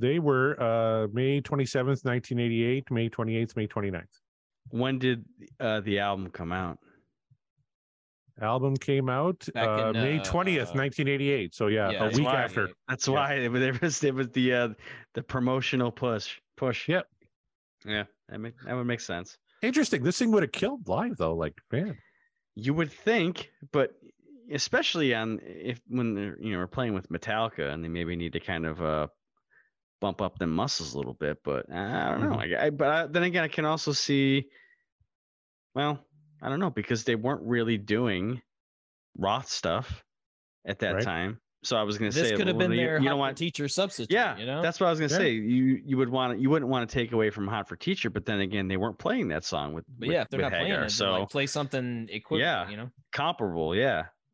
They were May 27th, 1988, May 28th, May 29th. When did the album come out? Album came out in, May 20th, 1988. So yeah a week after. That's why it was the promotional push. Yep. Yeah, that would make sense. Interesting. This thing would have killed live though. Like, man, you would think, but especially when they're we're playing with Metallica and they maybe need to kind of bump up the muscles a little bit, but I don't know. But then again, I can also see Well, I don't know, because they weren't really doing Roth stuff at that time. So I was going to say, this could have been their Hot for Teacher substitute. Yeah, you know? That's what I was going to say. You wouldn't want to take away from Hot for Teacher, but then again, they weren't playing that song with Hagar, playing it. So like, play something equivalent, comparable,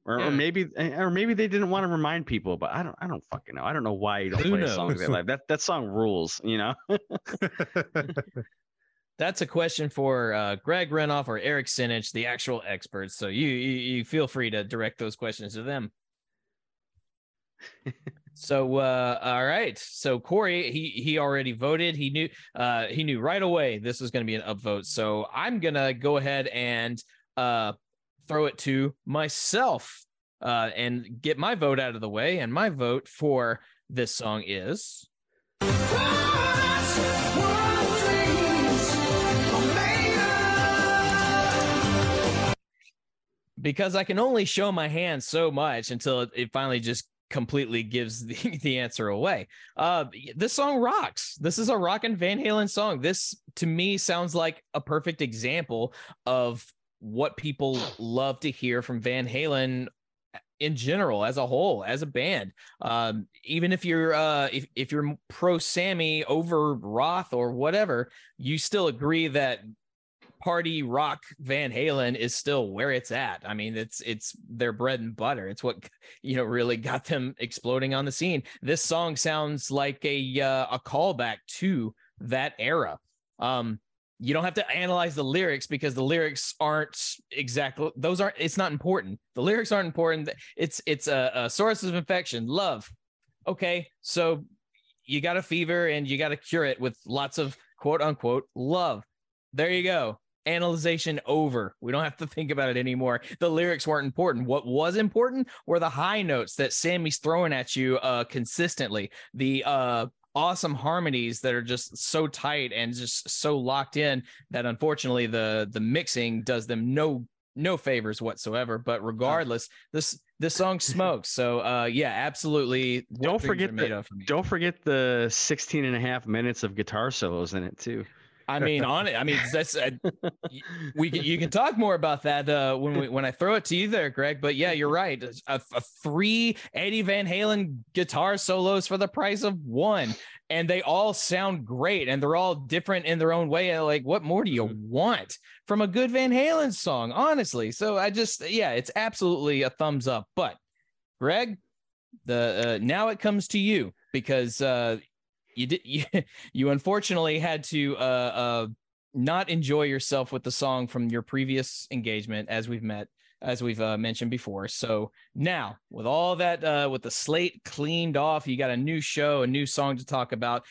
or maybe they didn't want to remind people, but I don't fucking know. I don't know why you don't play songs that live. That song rules, you know. That's a question for Greg Renoff or Eric Sinich, the actual experts. So you feel free to direct those questions to them. So all right, so Corey, he already voted. He knew right away this was going to be an upvote, so I'm gonna go ahead and throw it to myself and get my vote out of the way. And my vote for this song is because I can only show my hand so much until it finally just completely gives the answer away. This song rocks. This is a rockin' Van Halen song. This to me sounds like a perfect example of what people love to hear from Van Halen in general, as a whole, as a band. Even if you're if you're pro Sammy over Roth or whatever, you still agree that party rock Van Halen is still where it's at. I mean, it's their bread and butter. It's what, you know, really got them exploding on the scene. This song sounds like a callback to that era. You don't have to analyze the lyrics because the lyrics aren't important. It's a source of infection, love. Okay. So you got a fever and you got to cure it with lots of quote unquote love. There you go. Analyzation over. We don't have to think about it anymore. The lyrics weren't important. What was important were the high notes that Sammy's throwing at you consistently. The awesome harmonies that are just so tight and just so locked in that unfortunately the mixing does them no favors whatsoever. But regardless, this song smokes. So yeah, absolutely. Don't forget the 16 and a half minutes of guitar solos in it too. I mean, on it. I mean, that's you can talk more about that when I throw it to you there, Greg. But yeah, you're right. A 3 Eddie Van Halen guitar solos for the price of one, and they all sound great, and they're all different in their own way. Like, what more do you want from a good Van Halen song, honestly? So it's absolutely a thumbs up. But Greg, now it comes to you because. You unfortunately had to not enjoy yourself with the song from your previous engagement, as we've mentioned before. So now, with all that, with the slate cleaned off, you got a new show, a new song to talk about.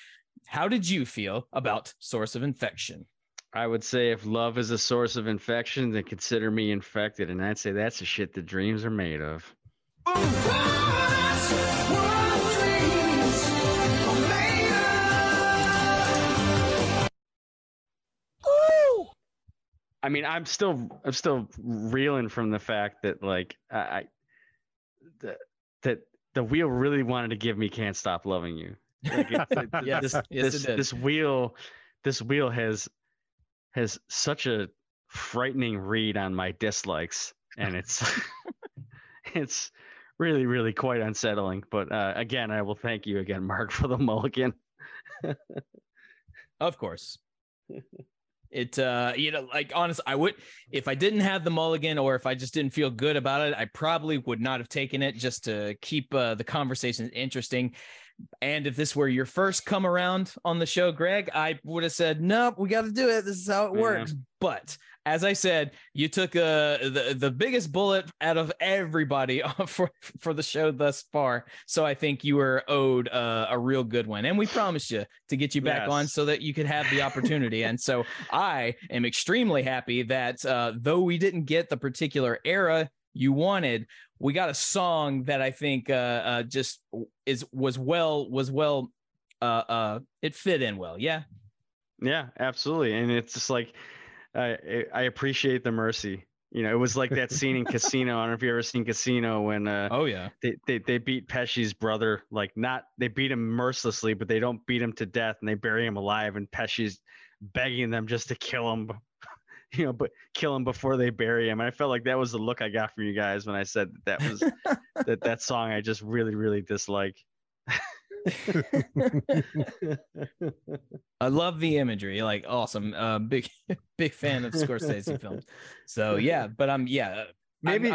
How did you feel about Source of Infection? I would say if love is a source of infection, then consider me infected, and I'd say that's the shit that dreams are made of. I mean, I'm still reeling from the fact that like that the wheel really wanted to give me "Can't Stop Loving You." Like this wheel has such a frightening read on my dislikes, and it's it's really, really quite unsettling. But again, I will thank you again, Mark, for the mulligan. Of course. It, honestly, I would, if I didn't have the mulligan or if I just didn't feel good about it, I probably would not have taken it just to keep the conversation interesting. And if this were your first come around on the show, Greg, I would have said, nope, we got to do it. This is how it works. But as I said, you took the biggest bullet out of everybody for the show thus far. So I think you were owed a real good one. And we promised you to get you back on so that you could have the opportunity. And so I am extremely happy that though we didn't get the particular era you wanted, we got a song that I think just it fit in well. Yeah. Yeah, absolutely. And it's just like, I appreciate the mercy. You know, it was like that scene in Casino. I don't know if you've ever seen Casino when they beat Pesci's brother, they beat him mercilessly, but they don't beat him to death and they bury him alive, and Pesci's begging them just to kill him. you know, but kill him before they bury him. And I felt like that was the look I got from you guys when I said that was that song I just really, really dislike. I love the imagery, like awesome. Big fan of Scorsese films. So yeah, but maybe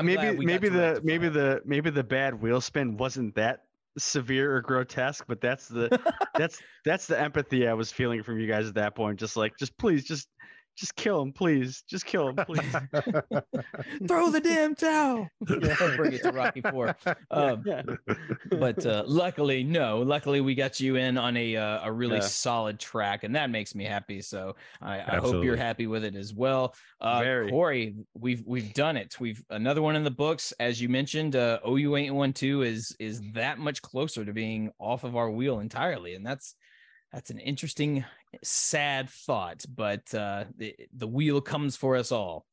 the bad wheel spin wasn't that severe or grotesque, but that's the empathy I was feeling from you guys at that point. Just like, please, just kill him, please. Just kill him, please. Throw the damn towel. Yeah, bring it to Rocky IV. But luckily we got you in on a really solid track, and that makes me happy. So I hope you're happy with it as well. Corey, we've done it. We've another one in the books, as you mentioned. OU812 is that much closer to being off of our wheel entirely, and that's an interesting, sad thought, but the wheel comes for us all.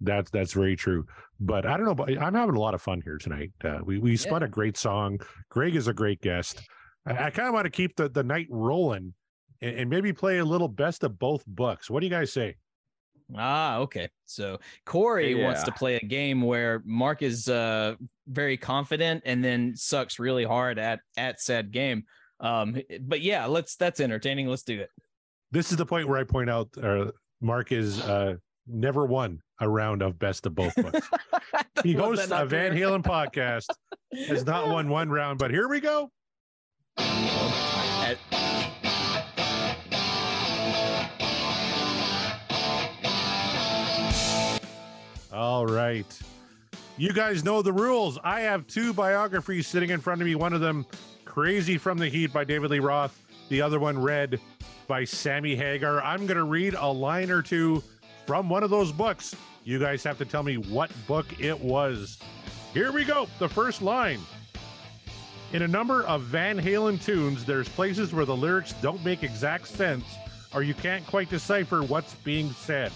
That's very true. But I don't know, but I'm having a lot of fun here tonight. We spun a great song. Greg is a great guest. I kind of want to keep the night rolling and maybe play a little best of both books. What do you guys say? Ah, okay. So Corey wants to play a game where Mark is very confident and then sucks really hard at said game. But yeah, that's entertaining. Let's do it. This is the point where I point out Mark is never won a round of best of both books. He hosts a Van Halen podcast, has not won one round, but here we go. All right. You guys know the rules. I have two biographies sitting in front of me. One of them, Crazy from the Heat by David Lee Roth. The other one, Red by Sammy Hagar. I'm going to read a line or two from one of those books. You guys have to tell me what book it was. Here we go. The first line. In a number of Van Halen tunes, there's places where the lyrics don't make exact sense or you can't quite decipher what's being said.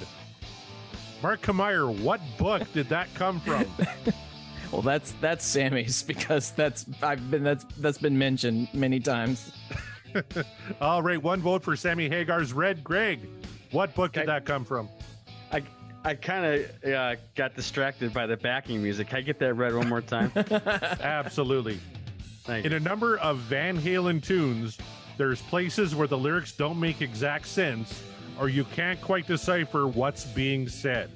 Mark Kamire, what book did that come from? Well, that's Sammy's, because that's been mentioned many times. All right, one vote for Sammy Hagar's Red. Greg, what book did that come from? I kind of got distracted by the backing music. Can I get that Red one more time? Absolutely. Thanks. In a number of Van Halen tunes, there's places where the lyrics don't make exact sense, or you can't quite decipher what's being said.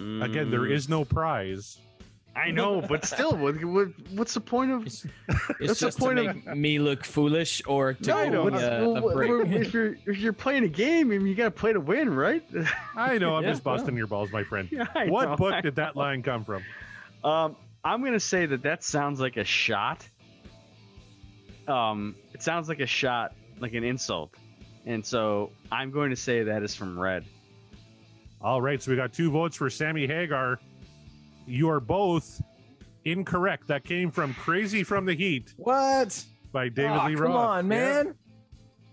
Again, there is no prize. I know, but still, what's the point of? It's just to make me look foolish or to a break. If you're playing a game, you got to play to win, right? I know. I'm just busting your balls, my friend. Yeah, what book did that line come from? I'm gonna say that sounds like a shot. It sounds like a shot, like an insult, and so I'm going to say that is from Red. All right, so we got two votes for Sammy Hagar. You are both incorrect. That came from Crazy from the Heat. What? By David Lee Roth. Come on, man.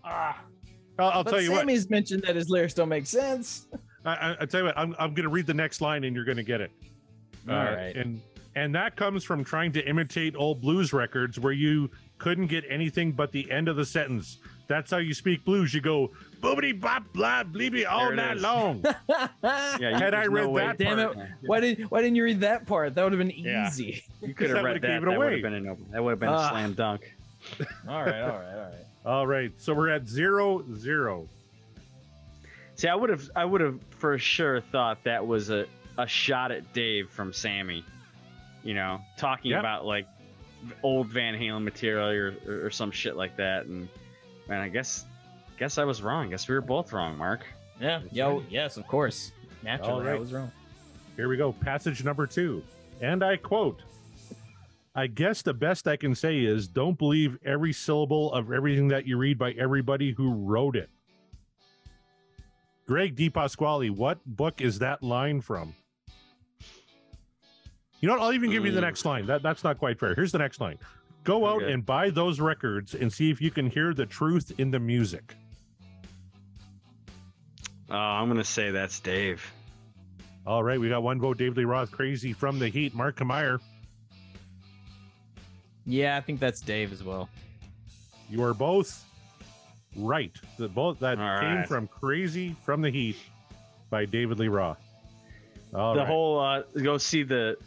Yeah. I'll tell you what. Sammy's mentioned that his lyrics don't make sense. I tell you what, I'm going to read the next line and you're going to get it. All right. And that comes from trying to imitate old blues records where you couldn't get anything but the end of the sentence. That's how you speak blues. You go boobity bop blah bleeby all night long. Yeah, had I read that part. Damn it. Why didn't you read that part? That would have been easy. You could have read that. That would have been a slam dunk. All right. All right. So we're at 0-0. See, I would have for sure thought that was a shot at Dave from Sammy. You know, talking about like old Van Halen material or some shit like that, and man, I guess I was wrong. Guess we were both wrong, Mark. Yeah. Yo. Yes, of course. Naturally, right. I was wrong. Here we go. Passage number 2. And I quote, I guess the best I can say is don't believe every syllable of everything that you read by everybody who wrote it. Greg DiPasquale, what book is that line from? You know what? I'll even give you the next line. That's not quite fair. Here's the next line. Go out and buy those records and see if you can hear the truth in the music. I'm going to say that's Dave. All right. We got one vote. David Lee Roth, Crazy from the Heat. Mark Kamire. Yeah, I think that's Dave as well. You are both right. The both that all came right from Crazy from the Heat by David Lee Roth. All the right whole go see the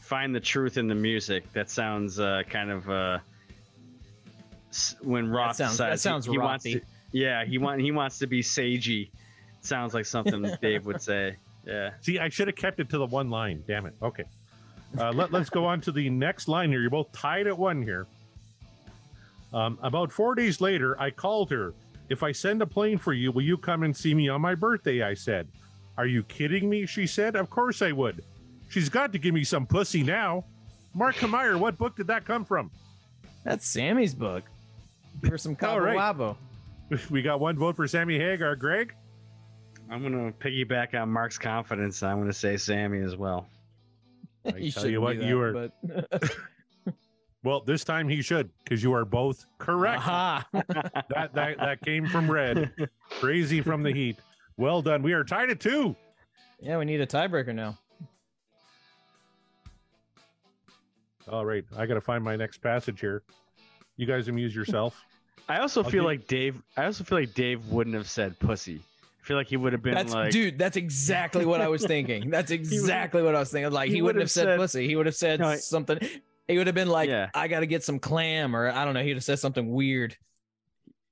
find the truth in the music. That sounds kind of when Roth decides he wants to, yeah, he wants to be sagey. Sounds like something Dave would say. Yeah. See, I should have kept it to the one line. Damn it. Okay. Let's go on to the next line here. You're both tied at one here. About 4 days later, I called her. If I send a plane for you, will you come and see me on my birthday? I said. Are you kidding me? She said. Of course I would. She's got to give me some pussy now. Mark Kamire, what book did that come from? That's Sammy's book. Give her some cabo labo. Right. We got one vote for Sammy Hagar. Greg? I'm going to piggyback on Mark's confidence. I'm going to say Sammy as well. I tell you what, you are. Well, this time he should, because you are both correct. Aha. That came from Red. Crazy from the Heat. Well done. We are tied at two. Yeah, we need a tiebreaker now. All right, I got to find my next passage here. You guys amuse yourself. I also feel like Dave wouldn't have said pussy. I feel like he would have been dude, that's exactly what I was thinking. That's exactly what I was thinking. Like, he wouldn't have said pussy. He would have said something. He would have been like, yeah, I got to get some clam, or I don't know. He would have said something weird.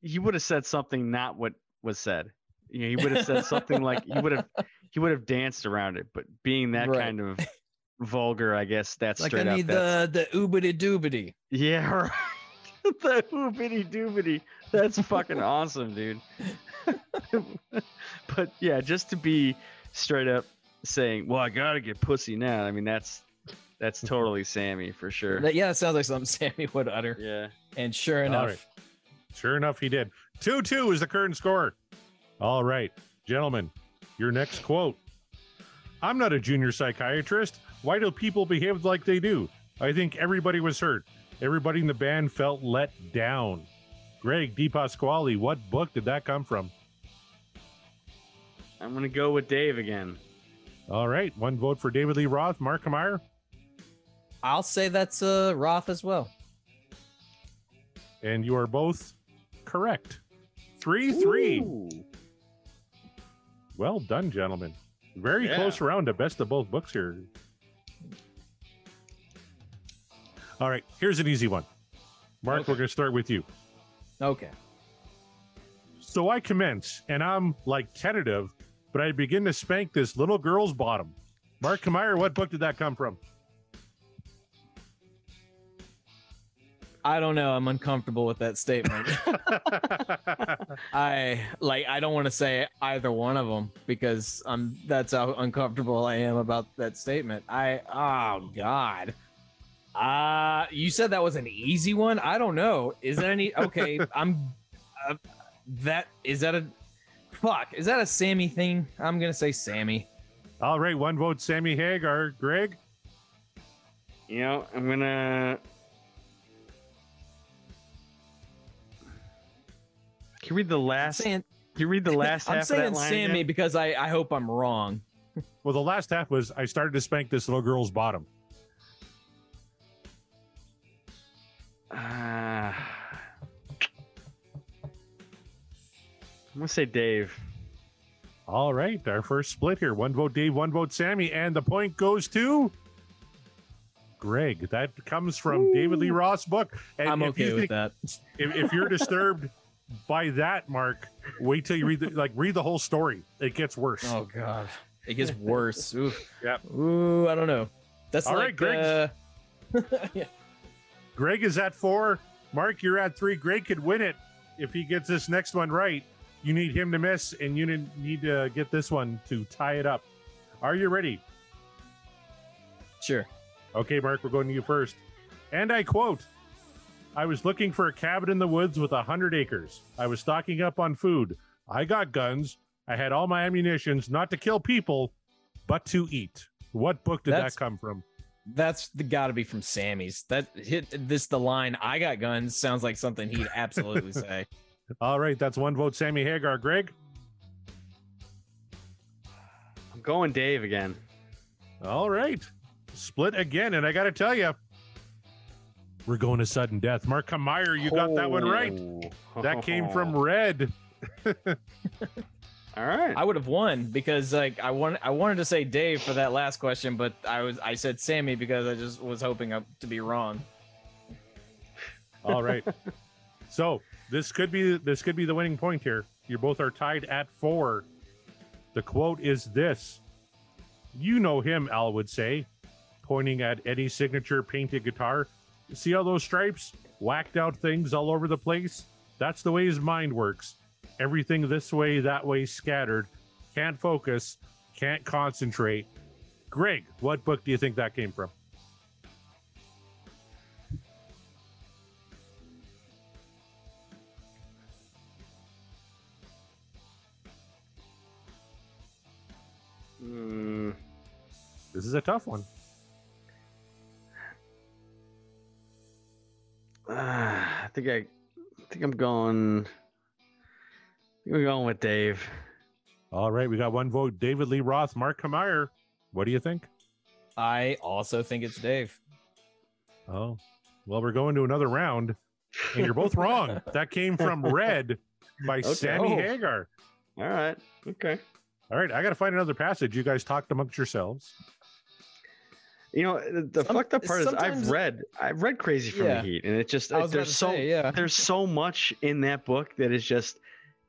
He would have said something not what was said. You know, he would have said something like he would have danced around it. But being that kind of vulgar, I guess that's like straight up. I need the oobity doobity. Yeah, right. The oobity doobity. That's fucking awesome, dude. But yeah, just to be straight up saying, well, I gotta get pussy now. I mean, that's totally Sammy for sure. Yeah, it sounds like something Sammy would utter. Yeah. And sure enough. Right. Sure enough, he did. 2-2 is the current score. All right, gentlemen, your next quote. I'm not a junior psychiatrist. Why do people behave like they do? I think everybody was hurt. Everybody in the band felt let down. Greg DiPasquale, what book did that come from? I'm going to go with Dave again. All right. One vote for David Lee Roth. Mark Kamire? I'll say that's Roth as well. And you are both correct. 3-3. Ooh. Well done, gentlemen. Very close round to best of both books here. All right. Here's an easy one. Mark, we're going to start with you. Okay. So I commence, and I'm like tentative, but I begin to spank this little girl's bottom. Mark Kamire, what book did that come from? I don't know. I'm uncomfortable with that statement. I don't want to say either one of them because that's how uncomfortable I am about that statement. Oh God. You said that was an easy one. I don't know. Is that any? Okay, Is that a Sammy thing? I'm gonna say Sammy. All right, one vote, Sammy Hagar. Greg. You know, Can you read the last? I'm saying Sammy again? Because I hope I'm wrong. Well, the last half was I started to spank this little girl's bottom. I'm going to say Dave. All right. Our first split here. One vote Dave, one vote Sammy. And the point goes to Greg. That comes from David Lee Roth's book. And I'm okay with that. If you're disturbed by that, Mark, wait till you read the whole story. It gets worse. Oh, God. It gets worse. Oof. Yep. Ooh, I don't know. That's all like, right, Greg. Yeah. Greg is at 4. Mark, you're at 3. Greg could win it if he gets this next one right. You need him to miss, and you need to get this one to tie it up. Are you ready? Sure. Okay, Mark, we're going to you first. And I quote, I was looking for a cabin in the woods with 100 acres. I was stocking up on food. I got guns. I had all my ammunitions, not to kill people, but to eat. What book did that come from? That's got to be from Sammy's. That hit this the line. I got guns. Sounds like something he'd absolutely say. All right, that's one vote, Sammy Hagar. Greg, I'm going Dave again. All right, split again, and I got to tell you, We're going to sudden death. Mark Kamire, you got that one right. That came from Red. All right. I would have won because like I wanted to say Dave for that last question, but I said Sammy because I just was hoping to be wrong. All right. So this could be the winning point here. You both are tied at 4. The quote is this. You know him, Al would say, pointing at Eddie's signature painted guitar. See all those stripes? Whacked out things all over the place? That's the way his mind works. Everything this way, that way, scattered. Can't focus. Can't concentrate. Greg, what book do you think that came from? This is a tough one. I think I'm going with Dave. All right, we got one vote. David Lee Roth, Mark Kamire. What do you think? I also think it's Dave. Oh, well, we're going to another round, and you're both wrong. That came from Red by Sammy Hagar. All right. Okay. All right, I got to find another passage. You guys talked amongst yourselves. You know, the fucked up part is I've read Crazy from the Heat, and there's so much in that book that is just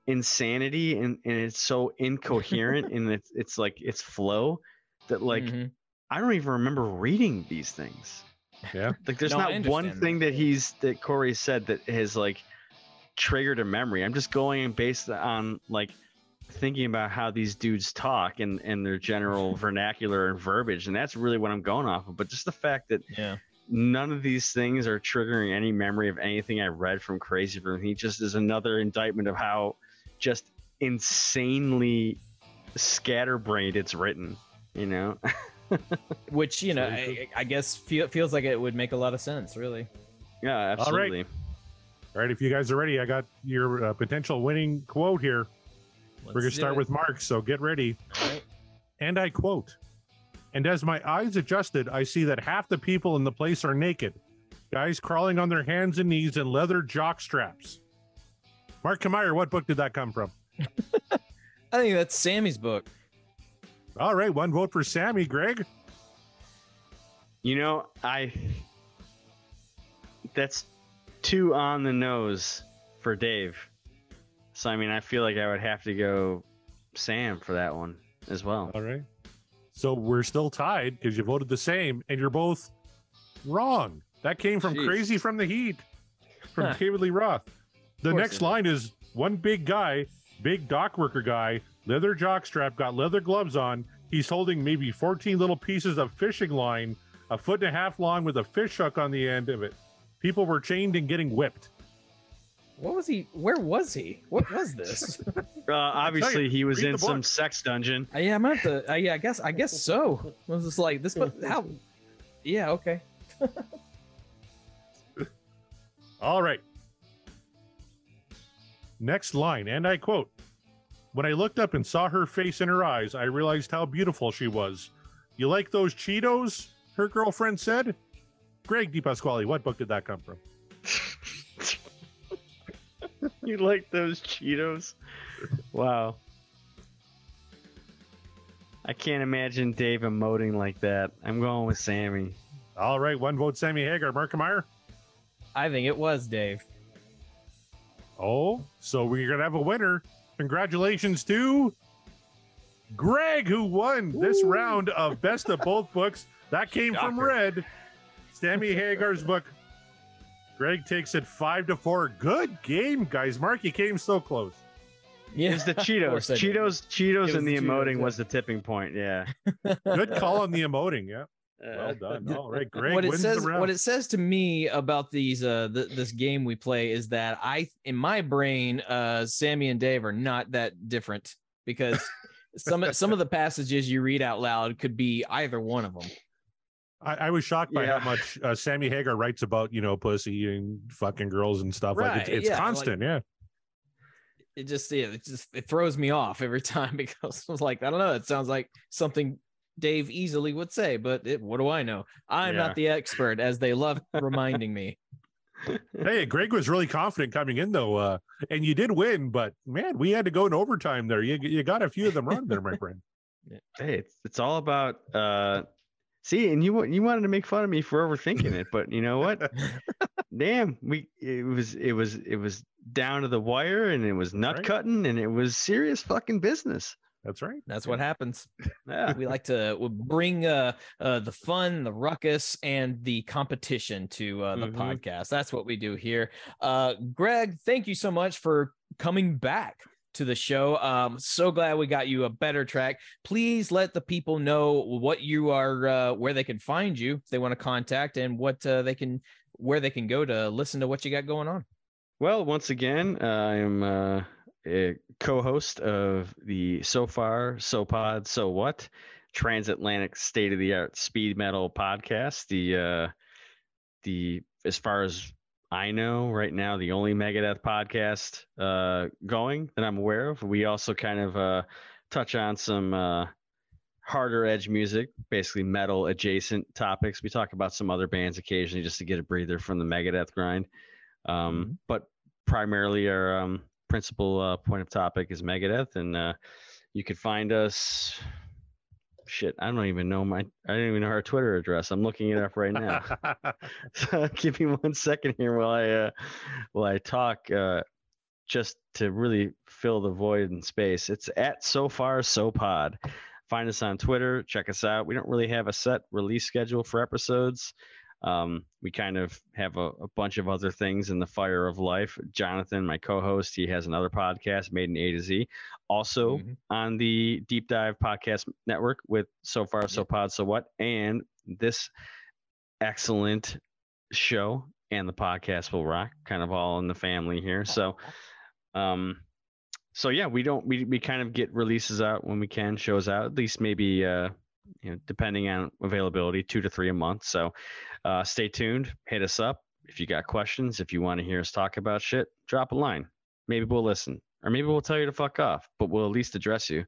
insanity, and it's so incoherent, and it's like its flow that like I don't even remember reading these things. Yeah, like there's not one thing that Corey said that has like triggered a memory. I'm just going based on like thinking about how these dudes talk and their general vernacular and verbiage, and that's really what I'm going off of. But just the fact that none of these things are triggering any memory of anything I read from Crazy from the Heat just is another indictment of how just insanely scatterbrained it's written, you know. Which, you know, I guess feels like it would make a lot of sense, really. Yeah, absolutely. All right, if you guys are ready, I got your potential winning quote here. We're going to start with Mark, so get ready. Right. And I quote, "And as my eyes adjusted, I see that half the people in the place are naked, guys crawling on their hands and knees in leather jock straps." Mark Kamire, what book did that come from? I think that's Sammy's book. All right, one vote for Sammy. Greg? You know, that's two on the nose for Dave. So, I mean, I feel like I would have to go Sam for that one as well. All right. So we're still tied because you voted the same, and you're both wrong. That came from Crazy from the Heat from David Lee Roth. The next line is one big guy, big dock worker guy, leather jockstrap, got leather gloves on. He's holding maybe 14 little pieces of fishing line, a foot and a half long with a fish hook on the end of it. People were chained and getting whipped. What was he? Where was he? What was this? Obviously, he was in some sex dungeon. Yeah, I'm at the. Yeah, I guess so. I was just like this, but how? Yeah, okay. All right. Next line, and I quote: "When I looked up and saw her face in her eyes, I realized how beautiful she was." "You like those Cheetos?" her girlfriend said. Greg DiPasquale, what book did that come from? You like those Cheetos? Wow. I can't imagine Dave emoting like that. I'm going with Sammy. All right, one vote Sammy Hagar. Mark Kamire? I think it was Dave. Oh, so we're going to have a winner. Congratulations to Greg, who won this round of Best of Both Books. That came from Red. Sammy Hagar's book. Greg takes it 5-4. Good game, guys. Mark, you came so close. Yeah. It was the Cheetos. Cheetos and the emoting was the tipping point. Yeah. Good call on the emoting. Yeah. Well done. All right, Greg. What it says to me about these this game we play is that in my brain, Sammy and Dave are not that different because some of the passages you read out loud could be either one of them. I was shocked by how much Sammy Hagar writes about, you know, pussy and fucking girls and stuff. Right, like it's constant. Like, it just throws me off every time because I was like, I don't know. It sounds like something Dave easily would say, but what do I know? I'm not the expert, as they love reminding me. Hey, Greg was really confident coming in, though, and you did win, but man, we had to go in overtime there. You got a few of them wrong there, my friend. Hey, it's all about see, and you wanted to make fun of me for overthinking it, but you know what? Damn, it was down to the wire, and it was nut cutting, and it was serious fucking business. That's right. That's what happens. Yeah. We like to bring the fun, the ruckus, and the competition to the podcast. That's what we do here. Greg, thank you so much for coming back to the show. So glad we got you a better track. Please let the people know what you are, where they can find you if they want to contact, and what where they can go to listen to what you got going on. Well, once again, I am a co-host of the So Far, So Pod, So What transatlantic state-of-the-art speed metal podcast. The as far as I know right now, the only Megadeth podcast going that I'm aware of. We also kind of touch on some harder edge music, basically metal adjacent topics. We talk about some other bands occasionally just to get a breather from the Megadeth grind. But primarily our principal point of topic is Megadeth, and you can find us. Shit, I don't even know our Twitter address. I'm looking it up right now. So give me 1 second here while I talk, just to really fill the void in space. It's at So Far So Pod. Find us on Twitter. Check us out. We don't really have a set release schedule for episodes. We kind of have a bunch of other things in the fire of life. Jonathan, my co-host, he has another podcast, Maiden A to Z, also on the Deep Dive Podcast Network with So Far, So Pod, So What, and this excellent show and the podcast will rock, kind of all in the family here. So, we kind of get releases out when we can, shows out, at least maybe, depending on availability, 2 to 3 a month. So stay tuned, hit us up. If you got questions, if you want to hear us talk about shit, drop a line. Maybe we'll listen, or maybe we'll tell you to fuck off, but we'll at least address you.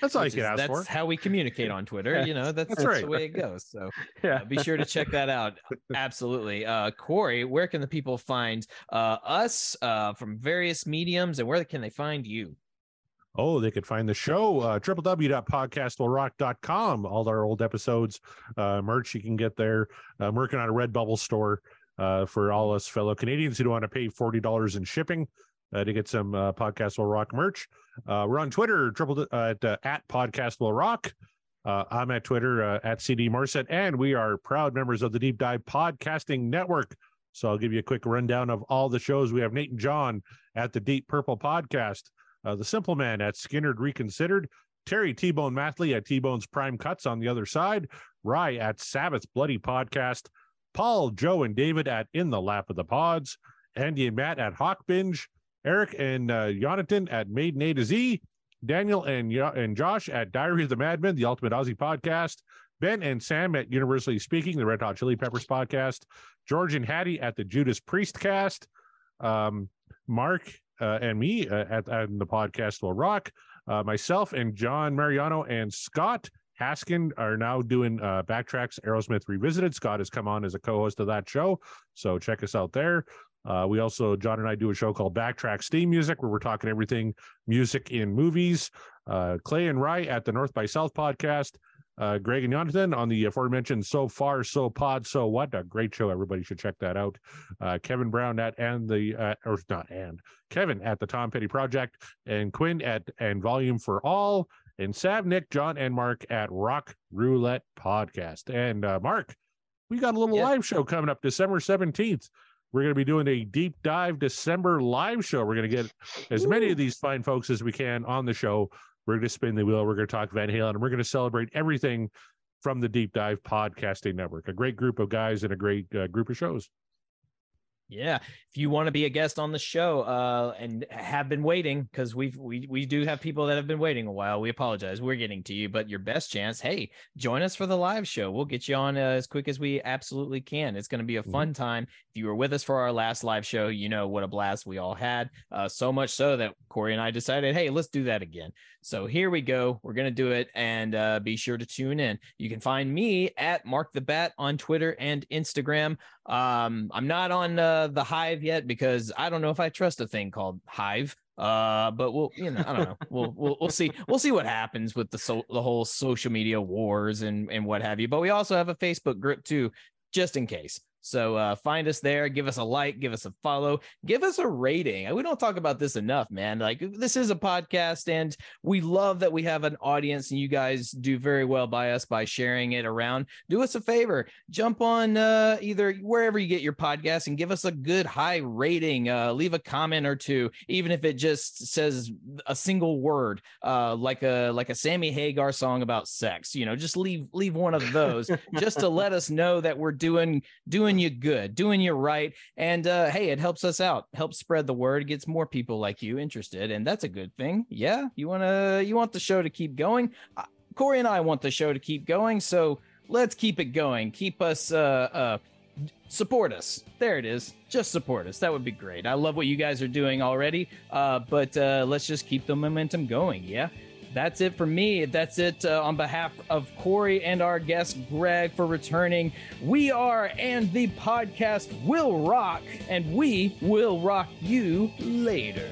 That's all you can ask for. That's how we communicate on Twitter. You know, that's right. The way it goes. So be sure to check that out. Absolutely. Corey, where can the people find us from various mediums, and where can they find you? Oh, they could find the show, www.podcastwillrock.com. All our old episodes, merch you can get there. I'm working on a Redbubble store for all us fellow Canadians who don't want to pay $40 in shipping to get some Podcast Will Rock merch. We're on Twitter, at Podcast Will Rock. I'm at Twitter, at CD Morrisette, and we are proud members of the Deep Dive Podcasting Network. So I'll give you a quick rundown of all the shows. We have Nate and John at the Deep Purple Podcast. The Simple Man at Skinnerd Reconsidered, Terry T-Bone Mathley at T-Bone's Prime Cuts on the Other Side, Rye at Sabbath's Bloody Podcast, Paul, Joe, and David at In the Lap of the Pods, Andy and Matt at Hawk Binge, Eric and Jonathan at Maiden A to Z, Daniel and Josh at Diary of the Madman, the Ultimate Aussie Podcast, Ben and Sam at Universally Speaking, the Red Hot Chili Peppers Podcast, George and Hattie at the Judas Priest Cast, Mark and me at the Podcast Will Rock. Myself and John Mariano and Scott Haskin are now doing Backtracks Aerosmith Revisited. Scott has come on as a co-host of that show, so check us out there. We also, John and I, do a show called Backtracks Theme Music, where we're talking everything music in movies. Clay and Rye at the North by South Podcast. Greg and Jonathan on the aforementioned So Far, So Pod, So What. A great show. Everybody should check that out. Kevin Brown Kevin at the Tom Petty Project, and Quinn and Volume for All, and Sav, Nick, John, and Mark at Rock Roulette Podcast. And Mark, we got a little live show coming up December 17th. We're going to be doing a Deep Dive December live show. We're going to get as many of these fine folks as we can on the show. We're going to spin the wheel. We're going to talk Van Halen, and we're going to celebrate everything from the Deep Dive Podcasting Network. A great group of guys and a great group of shows. Yeah. If you want to be a guest on the show and have been waiting, because we do have people that have been waiting a while. We apologize. We're getting to you, but your best chance, hey, join us for the live show. We'll get you on as quick as we absolutely can. It's going to be a fun time. If you were with us for our last live show, you know what a blast we all had. So much so that Corey and I decided, hey, let's do that again. So here we go. We're going to do it, and be sure to tune in. You can find me at Mark the Bat on Twitter and Instagram. I'm not on the Hive yet because I don't know if I trust a thing called Hive. But we'll, you know, I don't know. We'll see. We'll see what happens with the whole social media wars and what have you. But we also have a Facebook group too, just in case. So find us there, give us a like, give us a follow, give us a rating. We don't talk about this enough, man. Like, this is a podcast, and we love that we have an audience, and you guys do very well by us by sharing it around. Do us a favor, jump on either wherever you get your podcast and give us a good high rating. Leave a comment or two, even if it just says a single word, like a Sammy Hagar song about sex. You know, just leave one of those just to let us know that we're doing you good, doing you right, and hey, it helps us out, helps spread the word, gets more people like you interested, and that's a good thing. Yeah, you want the show to keep going. Corey and I want the show to keep going, so let's keep it going. Keep us support us. There it is. Just support us. That would be great. I love what you guys are doing already, but let's just keep the momentum going. Yeah. That's it for me. That's it on behalf of Corey and our guest, Greg, for returning. We are, and the podcast will rock, and we will rock you later.